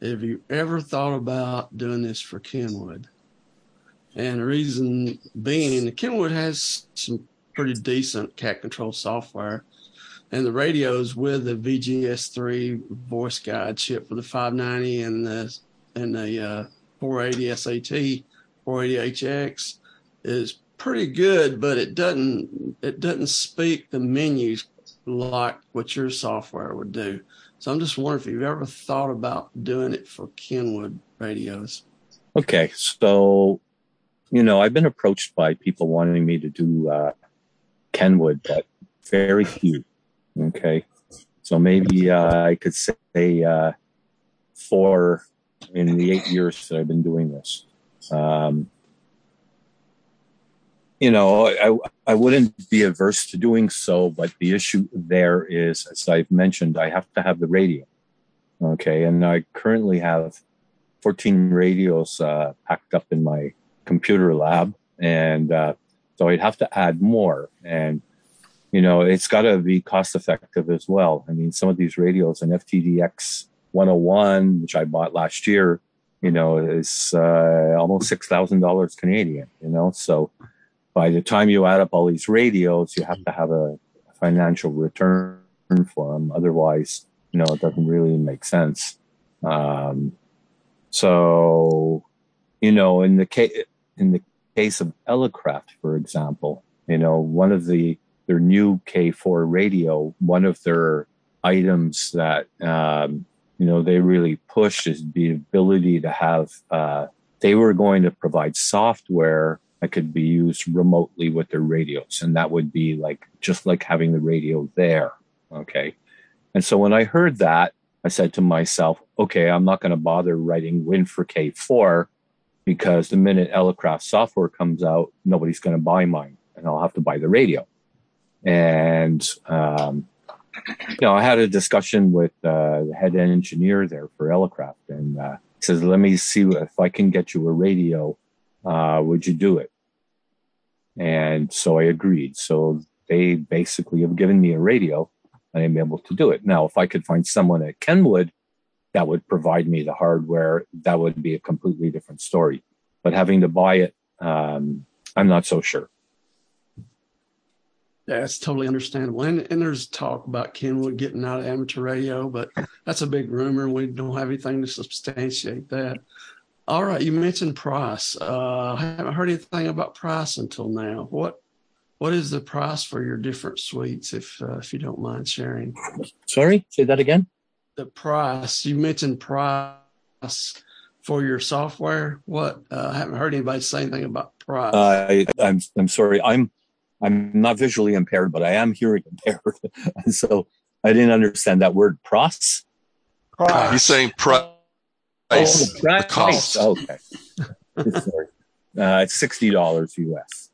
Have you ever thought about doing this for Kenwood? And the reason being, Kenwood has some pretty decent C A T control software, and the radios with the V G S three voice guide chip for the five ninety and the and the uh, four eighty S A T, four eighty H X is pretty good, but it doesn't it doesn't speak the menus like what your software would do. So I'm just wondering if you've ever thought about doing it for Kenwood radios. Okay, so you know I've been approached by people wanting me to do uh, Kenwood, but very few. Okay, so maybe uh, I could say uh, four in the eight years that I've been doing this. Um, You know, I I wouldn't be averse to doing so, but the issue there is, as I've mentioned, I have to have the radio. Okay, and I currently have fourteen radios uh, packed up in my computer lab, and uh, so I'd have to add more. And, you know, it's got to be cost effective as well. I mean, some of these radios, an F T D X one oh one, which I bought last year, you know, is uh, almost six thousand dollars Canadian, you know, so... By the time you add up all these radios, you have to have a financial return for them. Otherwise, you know, it doesn't really make sense. Um, so, you know, in the case in the case of Elecraft, for example, you know, one of the their new K four radio, one of their items that um, you know they really pushed is the ability to have. Uh, they were going to provide software that could be used remotely with their radios. And that would be like, just like having the radio there. Okay. And so when I heard that, I said to myself, okay, I'm not going to bother writing Win for K four because the minute Elecraft software comes out, nobody's going to buy mine and I'll have to buy the radio. And, um, you know, I had a discussion with uh, the head engineer there for Elecraft and uh, he says, let me see if I can get you a radio. Uh, would you do it? And so I agreed. So they basically have given me a radio and I'm able to do it. Now, if I could find someone at Kenwood that would provide me the hardware, that would be a completely different story. But having to buy it, um, I'm not so sure. That's totally understandable. And, and there's talk about Kenwood getting out of amateur radio, but that's a big rumor. We don't have anything to substantiate that. All right, you mentioned price. Uh, I haven't heard anything about price until now. What what is the price for your different suites, if uh, if you don't mind sharing? Sorry, say that again. The price you mentioned price for your software. What uh, I haven't heard anybody say anything about price. Uh, I, I'm I'm sorry. I'm I'm not visually impaired, but I am hearing impaired, and so I didn't understand that word price. Price. He's saying price. Price, oh, the price. The cost. Okay. uh, it's sixty dollars U S.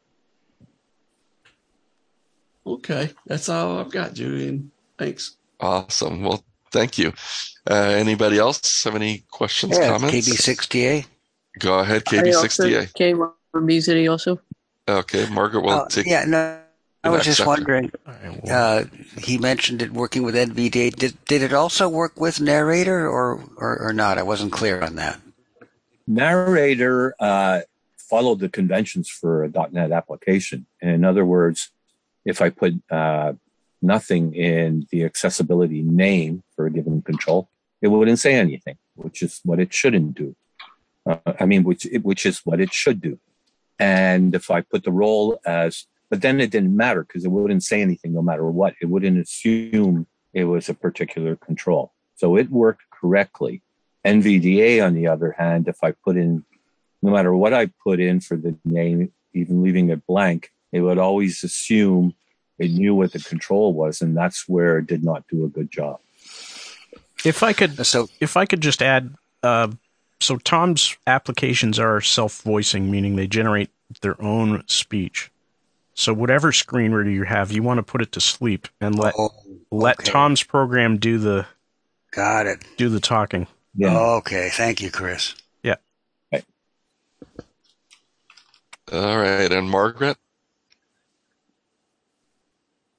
Okay. That's all I've got, Julian. Thanks. Awesome. Well, thank you. Uh, anybody else have any questions, yeah, comments? K B six D A. Go ahead, K B six D A. Okay, Margaret, Margaret will uh, take... Yeah, no, I was just wondering, uh, he mentioned it working with N V D A. Did, did it also work with Narrator or, or, or not? I wasn't clear on that. Narrator uh, followed the conventions for a dot net application. In other words, if I put uh, nothing in the accessibility name for a given control, it wouldn't say anything, which is what it shouldn't do. Uh, I mean, which which is what it should do. And if I put the role as, but then it didn't matter because it wouldn't say anything no matter what. It wouldn't assume it was a particular control. So it worked correctly. N V D A, on the other hand, if I put in, no matter what I put in for the name, even leaving it blank, it would always assume it knew what the control was, and that's where it did not do a good job. If I could, so if I could just add, uh, so Tom's applications are self-voicing, meaning they generate their own speech. So whatever screen reader you have, you want to put it to sleep and let oh, okay. let Tom's program do the got it do the talking. Yeah. Oh, okay, thank you, Chris. Yeah. Right. All right, and Margaret.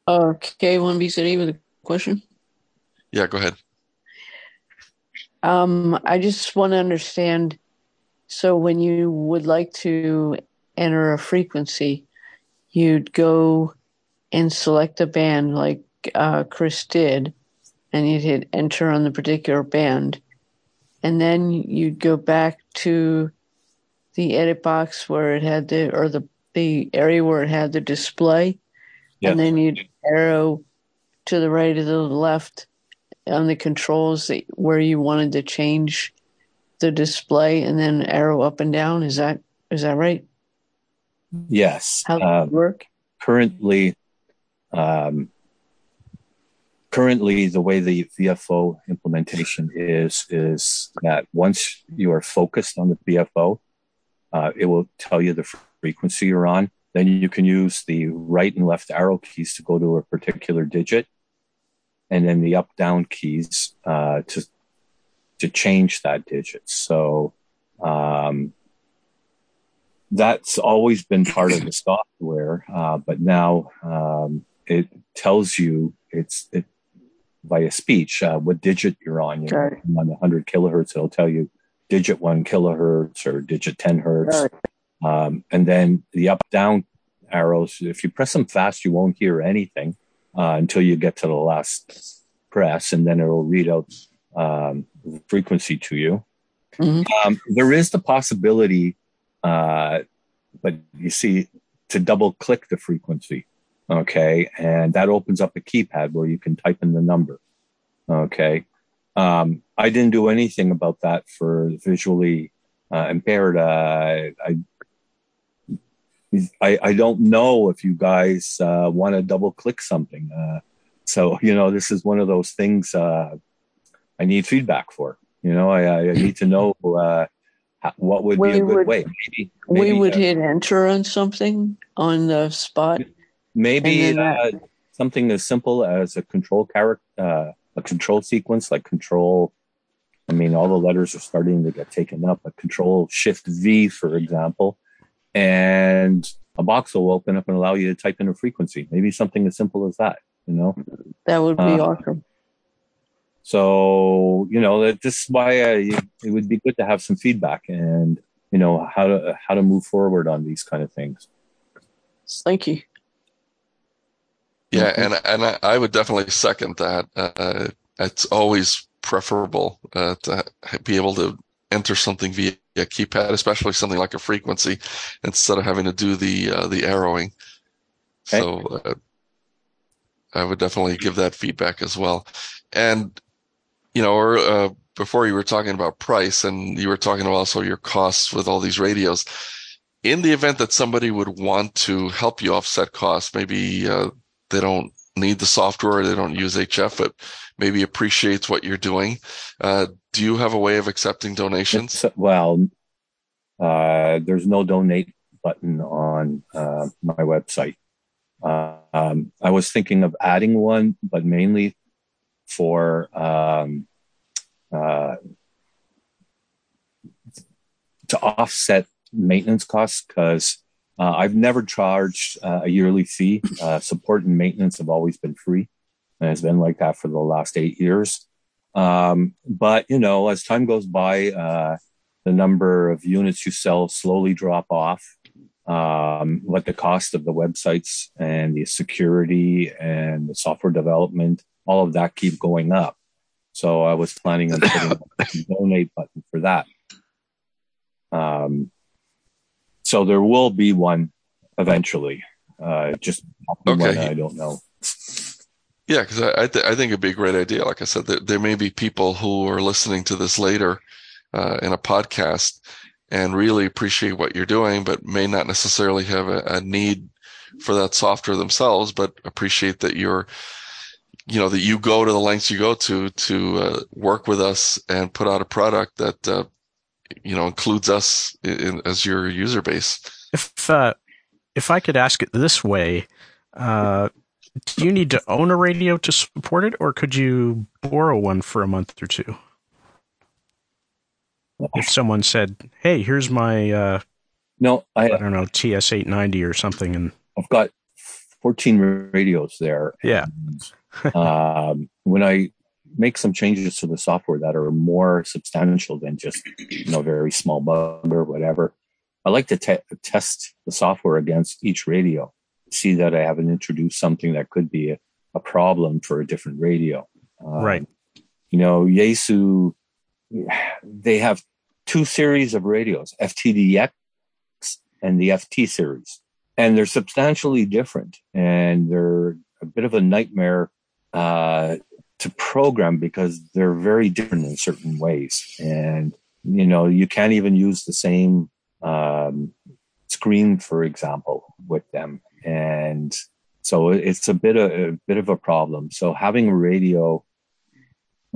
Okay, one B City with a question. Yeah, go ahead. Um, I just want to understand, so when you would like to enter a frequency, you'd go and select a band like uh, Chris did, and you'd hit enter on the particular band, and then you'd go back to the edit box where it had the, or the, the area where it had the display, yes. And then you'd arrow to the right or the left on the controls that, where you wanted to change the display, and then arrow up and down. Is that is that right? Yes. How does it uh, work? Currently, um, currently the way the V F O implementation is is that once you are focused on the V F O, uh, it will tell you the frequency you're on. Then you can use the right and left arrow keys to go to a particular digit, and then the up-down keys uh, to to change that digit. So um, that's always been part of the software, uh, but now um, it tells you it's it, via speech uh, what digit you're on. You're okay. On one hundred kilohertz, it'll tell you digit one kilohertz or digit ten hertz. Okay. Um, and then the up-down arrows, if you press them fast, you won't hear anything. Uh, until you get to the last press, and then it'll read out um, the frequency to you. Mm-hmm. Um, there is the possibility, uh, but you see, to double-click the frequency, okay? And that opens up a keypad where you can type in the number, okay? Um, I didn't do anything about that for visually uh, impaired. Uh, I I, I don't know if you guys uh, want to double click something. Uh, so, you know, this is one of those things uh, I need feedback for. You know, I, I need to know uh, what would we be a good would, way. Maybe, maybe, we would uh, hit enter on something on the spot. Maybe uh, something as simple as a control character, uh, a control sequence like control. I mean, all the letters are starting to get taken up. A control shift V, for example. And a box will open up and allow you to type in a frequency. Maybe something as simple as that, you know? That would be uh, awesome. So, you know, this is why I, it would be good to have some feedback and, you know, how to how to move forward on these kind of things. Thank you. Yeah, and, and I, I would definitely second that. Uh, it's always preferable uh, to be able to enter something via a keypad, especially something like a frequency, instead of having to do the uh, the arrowing. Okay. So uh, I would definitely give that feedback as well. And, you know, or, uh, before you were talking about price, and you were talking about also your costs with all these radios. In the event that somebody would want to help you offset costs, maybe uh, they don't need the software, they don't use H F, but maybe appreciates what you're doing. Uh, do you have a way of accepting donations? It's, well, uh, there's no donate button on uh, my website. Uh, um, I was thinking of adding one, but mainly for um, uh, to offset maintenance costs, because Uh, I've never charged uh, a yearly fee. Uh, support and maintenance have always been free, and it's been like that for the last eight years. Um, but, you know, as time goes by, uh, the number of units you sell slowly drop off, um, but the cost of the websites and the security and the software development, all of that keep going up. So I was planning on putting a donate button for that. Um, So there will be one eventually. Uh, just okay. I don't know. Yeah, because I th- I think it'd be a great idea. Like I said, there, there may be people who are listening to this later uh, in a podcast and really appreciate what you're doing, but may not necessarily have a, a need for that software themselves, but appreciate that you're, you know, that you go to the lengths you go to to uh, work with us and put out a product that. Uh, you know, includes us in, as your user base. If uh, if I could ask it this way, uh, do you need to own a radio to support it, or could you borrow one for a month or two? If someone said, "Hey, here's my uh, no, I, I don't know T S eight ninety or something," and I've got fourteen radios there. Yeah. And, um, when I make some changes to the software that are more substantial than just, you know, very small bug or whatever. I like to te- test the software against each radio, see that I haven't introduced something that could be a, a problem for a different radio. Um, right. You know, Yaesu, they have two series of radios, F T D X and the F T series, and they're substantially different, and they're a bit of a nightmare, uh, to program because they're very different in certain ways. And, you know, you can't even use the same um, screen, for example, with them. And so it's a bit of a bit of a problem. So having a radio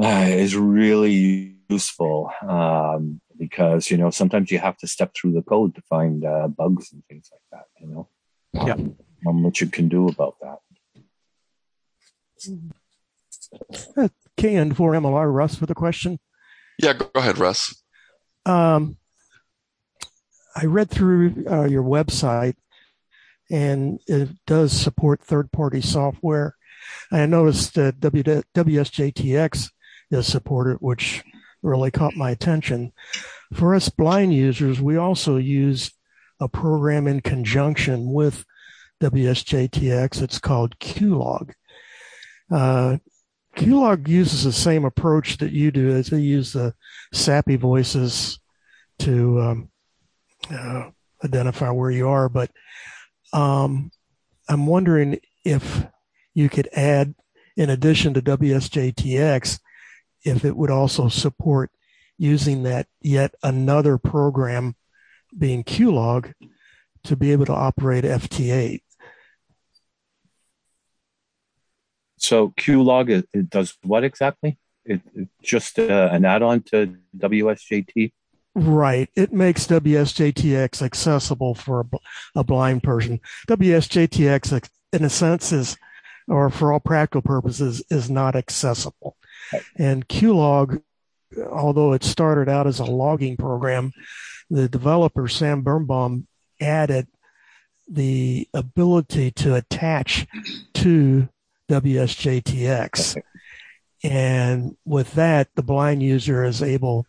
uh, is really useful um, because, you know, sometimes you have to step through the code to find uh, bugs and things like that, you know, yeah. um, what you can do about that. Mm-hmm. K N four M L R, Russ, with a question. Yeah, go ahead, Russ. Um, I read through uh, your website, and it does support third-party software. I noticed that W S J T X is supported, which really caught my attention. For us blind users, we also use a program in conjunction with W S J T X. It's called QLog. Uh, QLog uses the same approach that you do, as they use the sappy voices to um, uh, identify where you are. But um, I'm wondering if you could add, in addition to W S J T X, if it would also support using that yet another program, being QLog, to be able to operate F T eight. So QLog, it, it does what exactly? It, it's just uh, an add-on to W S J T? Right. It makes W S J T X accessible for a, a blind person. W S J T X, in a sense, is, or for all practical purposes, is not accessible. And QLog, although it started out as a logging program, the developer, Sam Birnbaum, added the ability to attach to W S J T X. And with that, the blind user is able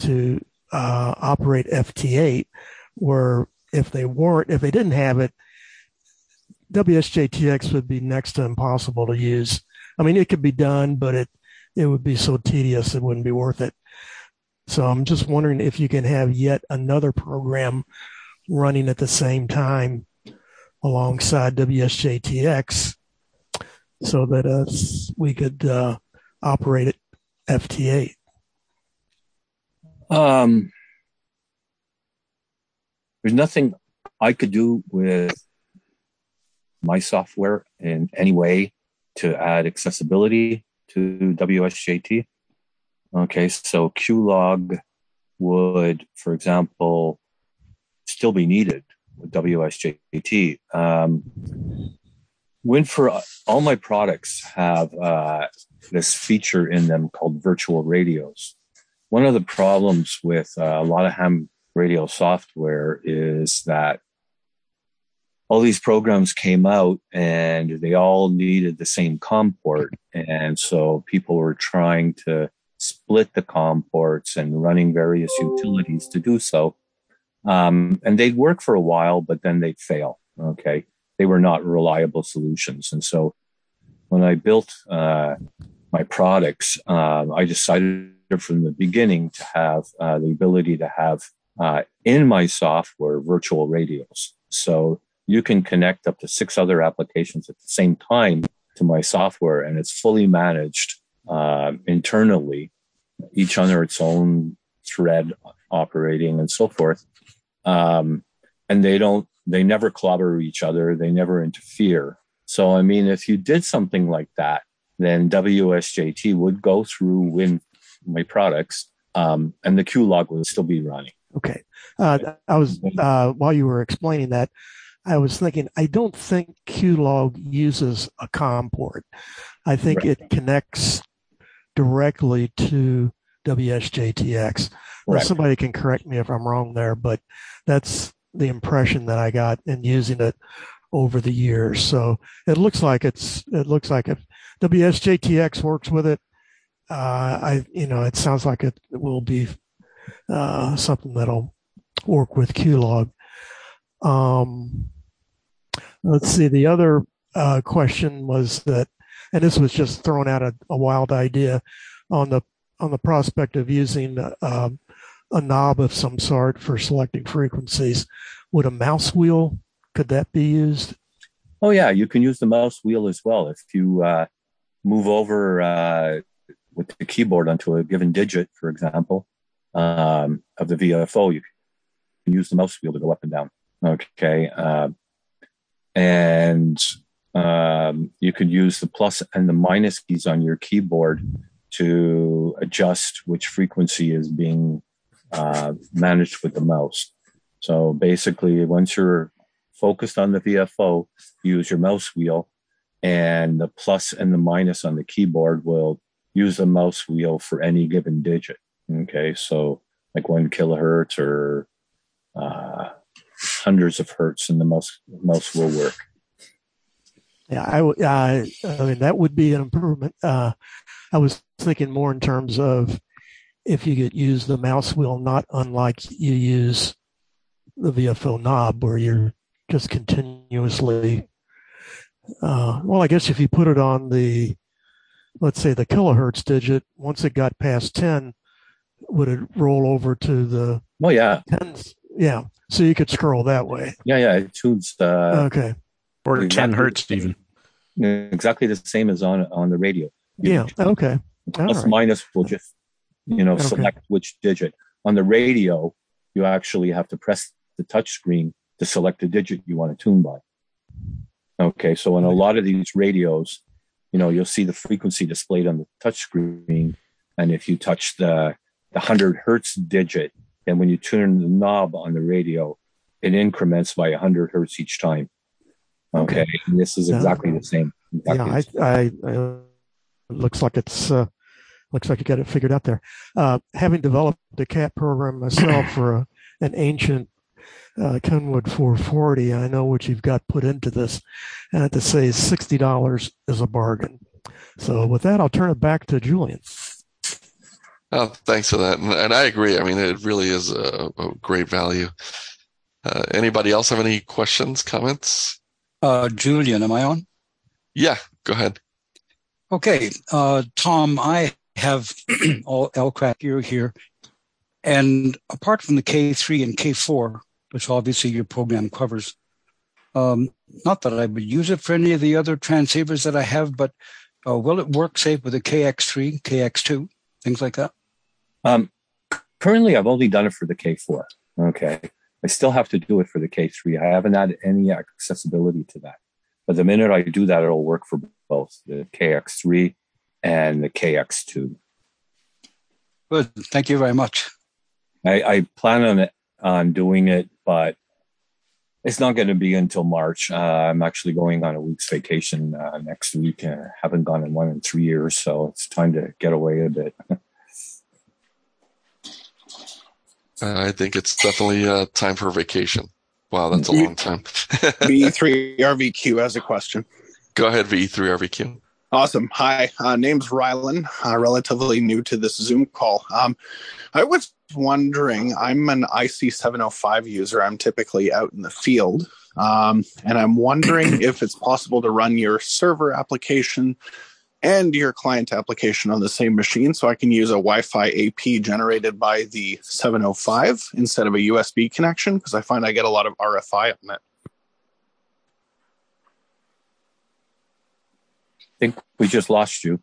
to uh, operate F T eight, where if they weren't, if they didn't have it, W S J T X would be next to impossible to use. I mean, it could be done, but it, it would be so tedious, it wouldn't be worth it. So I'm just wondering if you can have yet another program running at the same time alongside W S J T X, so that uh, we could uh, operate it F T eight. Um, there's nothing I could do with my software in any way to add accessibility to W S J T. Okay, so QLog would, for example, still be needed with W S J T. Um, Win four, all my products have uh, this feature in them called virtual radios. One of the problems with uh, a lot of ham radio software is that all these programs came out and they all needed the same COM port. And so people were trying to split the COM ports and running various utilities to do so. Um, and they'd work for a while, but then they'd fail. Okay. They were not reliable solutions. And so when I built uh, my products, uh, I decided from the beginning to have uh, the ability to have uh, in my software virtual radios. So you can connect up to six other applications at the same time to my software, and it's fully managed uh, internally, each under its own thread operating and so forth. Um, and they don't, they never clobber each other. They never interfere. So, I mean, if you did something like that, then W S J T would go through Win my products, um, and the QLog would still be running. Okay. Uh, I was, uh, while you were explaining that, I was thinking, I don't think QLog uses a COM port. I think right. it connects directly to W S J T X. Right. Somebody can correct me if I'm wrong there, but that's the impression that I got in using it over the years. So it looks like it's, it looks like if W S J T X works with it, uh, I, you know, it sounds like it will be uh, something that'll work with QLog. Um, let's see. The other uh, question was that, and this was just thrown out a, a wild idea on the on the prospect of using uh, a knob of some sort for selecting frequencies. Would a mouse wheel, could that be used? Oh yeah, you can use the mouse wheel as well. If you uh, move over uh, with the keyboard onto a given digit, for example, um, of the V F O, you can use the mouse wheel to go up and down. Okay, uh, and um, you could use the plus and the minus keys on your keyboard to adjust which frequency is being uh, managed with the mouse. So basically, once you're focused on the V F O, use your mouse wheel, and the plus and the minus on the keyboard will use the mouse wheel for any given digit. Okay, so like one kilohertz or uh, hundreds of hertz, and the mouse mouse will work. Yeah, I, I, I mean that would be an improvement. Uh, I was thinking more in terms of if you could use the mouse wheel, not unlike you use the V F O knob, where you're just continuously. Uh, well, I guess if you put it on the, let's say the kilohertz digit, once it got past ten, would it roll over to the? Oh yeah. tens? Yeah. So you could scroll that way. Yeah, yeah. It tunes uh, okay. Or exactly, ten hertz even. Exactly the same as on on the radio. You yeah. Know, okay. Plus right. minus will just you know okay. select which digit. On the radio, you actually have to press the touch screen to select the digit you want to tune by. Okay, so on a lot of these radios, you know, you'll see the frequency displayed on the touch screen, and if you touch the the hundred hertz digit, and when you turn the knob on the radio, it increments by one hundred hertz each time. Okay, okay. This is exactly yeah. the same. Exactly yeah, I, I, I, it looks like it's uh, looks like you got it figured out there. Uh, having developed the CAT program myself for a, an ancient uh, Kenwood four forty, I know what you've got put into this, and I have to say sixty dollars is a bargain. So with that, I'll turn it back to Julian. Oh, thanks for that. And, and I agree. I mean, it really is a, a great value. Uh, anybody else have any questions, comments? Uh, Julian, am I on? Yeah, go ahead. Okay. Uh, Tom, I have all Elecraft gear here. And apart from the K three and K four, which obviously your program covers, um, not that I would use it for any of the other transceivers that I have, but uh, will it work, say, with the K X three, K X two, things like that? Um, currently, I've only done it for the K four. Okay. I still have to do it for the K three. I haven't had any accessibility to that. But the minute I do that, it'll work for both the K X three and the K X two. Good. Thank you very much. I, I plan on it, on doing it, but it's not going to be until March. Uh, I'm actually going on a week's vacation uh, next week. I haven't gone on one in three years, so it's time to get away a bit. uh, I think it's definitely uh, time for vacation. Wow, that's a long time. V E three R V Q has a question. Go ahead, V E three R V Q. Awesome. Hi, uh, name's Rylan, uh, relatively new to this Zoom call. Um, I was wondering, I'm an I C seven oh five user. I'm typically out in the field. Um, and I'm wondering if it's possible to run your server application and your client application on the same machine, so I can use a Wi-Fi A P generated by the seven oh five instead of a U S B connection, because I find I get a lot of R F I on it. I think we just lost you.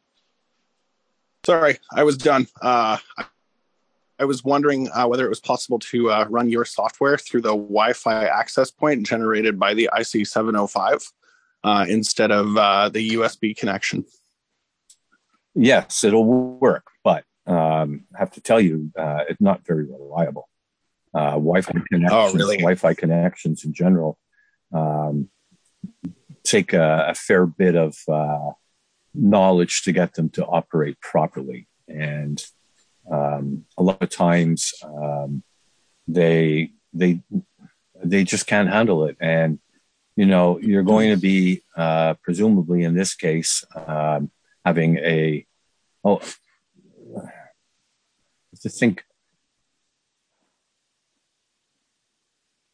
Sorry, I was done. Uh, I was wondering uh, whether it was possible to uh, run your software through the Wi-Fi access point generated by the I C seven oh five uh, instead of uh, the U S B connection. Yes, it'll work, but um, I have to tell you, uh, it's not very reliable. Uh, Wi-Fi connections, oh, really? Wi-Fi connections in general, um, take a, a fair bit of uh, knowledge to get them to operate properly, and um, a lot of times um, they they they just can't handle it. And you know, you're going to be uh, presumably in this case. Um, Having a, oh, I have to think.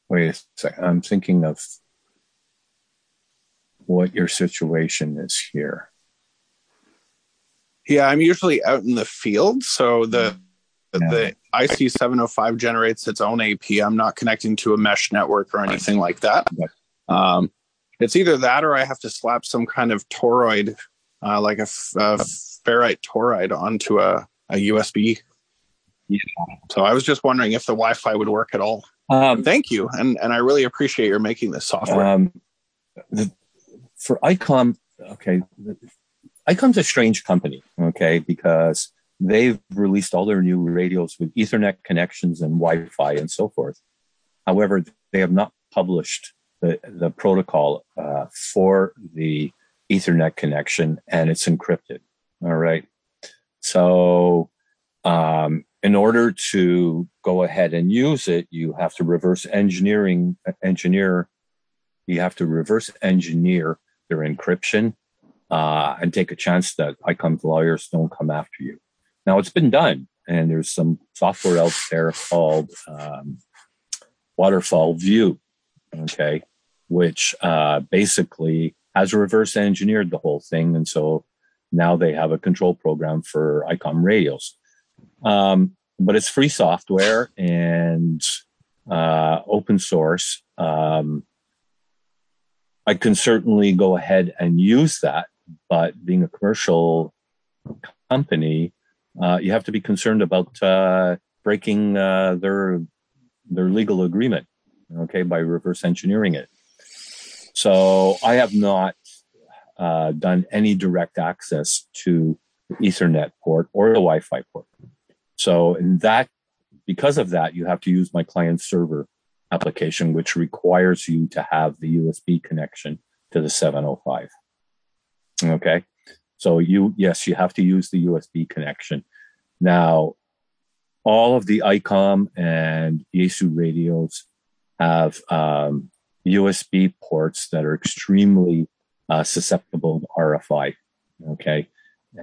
Wait a second. I'm thinking of what your situation is here. Yeah, I'm usually out in the field, so the yeah. the I C seven oh five generates its own A P. I'm not connecting to a mesh network or anything like that. Um, it's either that, or I have to slap some kind of toroid. Uh, like a, f- a ferrite toroid onto a, a U S B. Yeah. So I was just wondering if the Wi-Fi would work at all. Um, Thank you, and and I really appreciate your making this software. Um, the, for ICOM, okay, the, ICOM's a strange company, okay, because they've released all their new radios with Ethernet connections and Wi-Fi and so forth. However, they have not published the, the protocol uh, for the Ethernet connection, and it's encrypted. All right. So um, in order to go ahead and use it, you have to reverse engineering engineer. You have to reverse engineer their encryption uh, and take a chance that ICOM's lawyers don't come after you. Now, it's been done, and there's some software out there called um, Waterfall View, okay, which uh, basically has reverse engineered the whole thing. And so now they have a control program for ICOM radios. Um, but it's free software and uh, open source. Um, I can certainly go ahead and use that, but being a commercial company, uh, you have to be concerned about uh, breaking uh, their their legal agreement, okay, by reverse engineering it. So I have not uh, done any direct access to the Ethernet port or the Wi-Fi port. So in that, because of that, you have to use my client server application, which requires you to have the U S B connection to the seven oh five. Okay. So you, yes, you have to use the U S B connection. Now, all of the ICOM and I E S U radios have um, U S B ports that are extremely uh, susceptible to R F I, okay?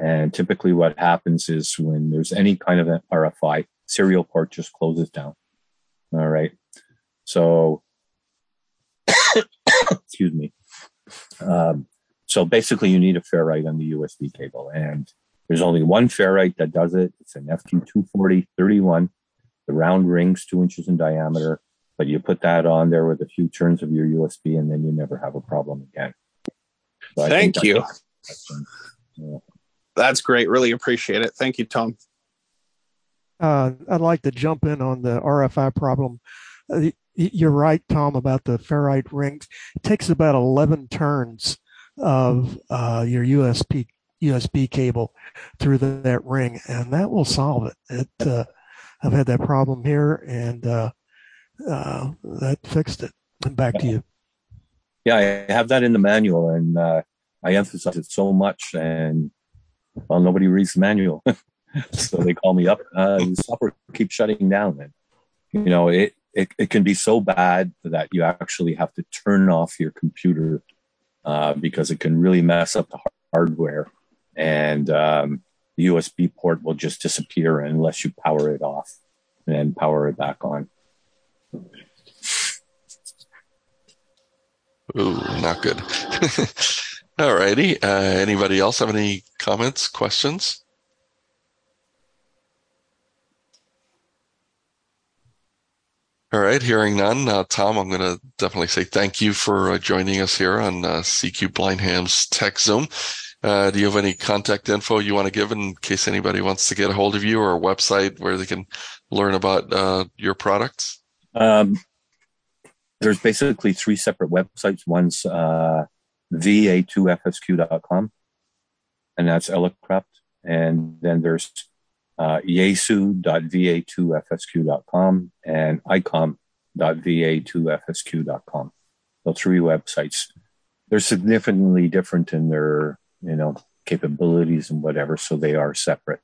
And typically what happens is when there's any kind of an R F I, serial port just closes down, all right? So, excuse me. Um, so basically you need a ferrite on the U S B cable, and there's only one ferrite that does it. It's an F T two forty thirty-one, the round rings, two inches in diameter. But you put that on there with a few turns of your U S B, and then you never have a problem again. So Thank you. That's, yeah. That's great. Really appreciate it. Thank you, Tom. Uh, I'd like to jump in on the R F I problem. Uh, you're right, Tom, about the ferrite rings. It takes about eleven turns of uh, your U S B U S B cable through the, that ring, and that will solve it. it uh, I've had that problem here, and uh, Uh, that fixed it. And back yeah. to you. Yeah, I have that in the manual, and uh, I emphasize it so much. And well, nobody reads the manual, so they call me up. Uh, the software keeps shutting down, and you know it. it, it can be so bad that you actually have to turn off your computer uh, because it can really mess up the hardware, and um, the U S B port will just disappear unless you power it off and power it back on. Ooh, not good. All righty. Uh, anybody else have any comments, questions? All right, hearing none. Uh, Tom, I'm going to definitely say thank you for uh, joining us here on uh, C Q Blind Hams Tech Zoom. Uh, do you have any contact info you want to give in case anybody wants to get a hold of you, or a website where they can learn about uh, your products? Um, there's basically three separate websites. One's uh, V A two F S Q dot com, and that's Elecraft. And then there's Uh, yesu dot v a two f s q dot com and icom dot v a two f s q dot com. So three websites. They're significantly different in their, you know, capabilities and whatever, so they are separate.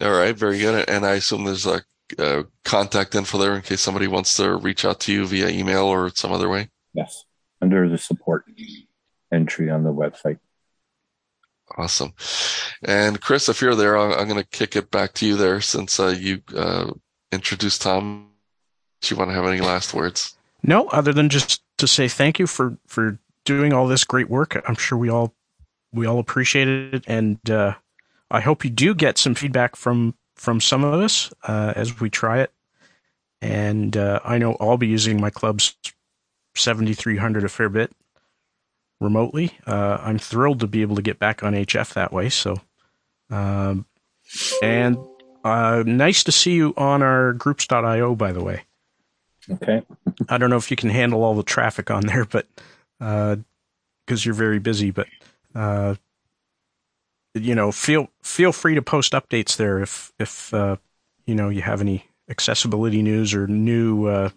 All right, very good. And I assume there's a, a contact info there in case somebody wants to reach out to you via email or some other way? Yes, under the support entry on the website. Awesome. And Chris, if you're there, I'm, I'm going to kick it back to you there since uh, you uh, introduced Tom. Do you want to have any last words? No, other than just to say thank you for, for doing all this great work. I'm sure we all we all appreciate it. And uh, I hope you do get some feedback from, from some of us uh, as we try it. And uh, I know I'll be using my club's seventy-three hundred a fair bit remotely. Uh, I'm thrilled to be able to get back on H F that way. So, um, and uh, nice to see you on our groups dot io, by the way. Okay. I don't know if you can handle all the traffic on there, but uh, because you're very busy, but uh, you know, feel feel free to post updates there if if uh, you know, you have any accessibility news or new uh,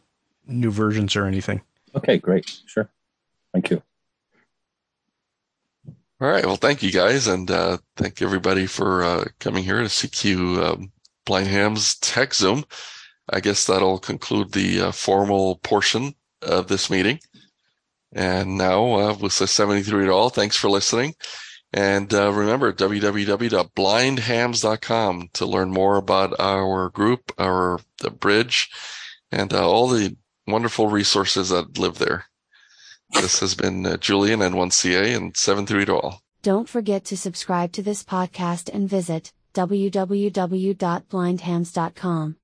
new versions or anything. Okay, great, sure, thank you. All right. Well, thank you guys. And uh, thank everybody for uh, coming here to C Q um, Blind Hams Tech Zoom. I guess that'll conclude the uh, formal portion of this meeting. And now uh, we'll say seventy-three to all. Thanks for listening. And uh, remember, w w w dot blind hams dot com to learn more about our group, our the bridge, and uh, all the wonderful resources that live there. This has been uh, Julian N one C A and seven three to all. Don't forget to subscribe to this podcast and visit w w w dot blind hams dot com.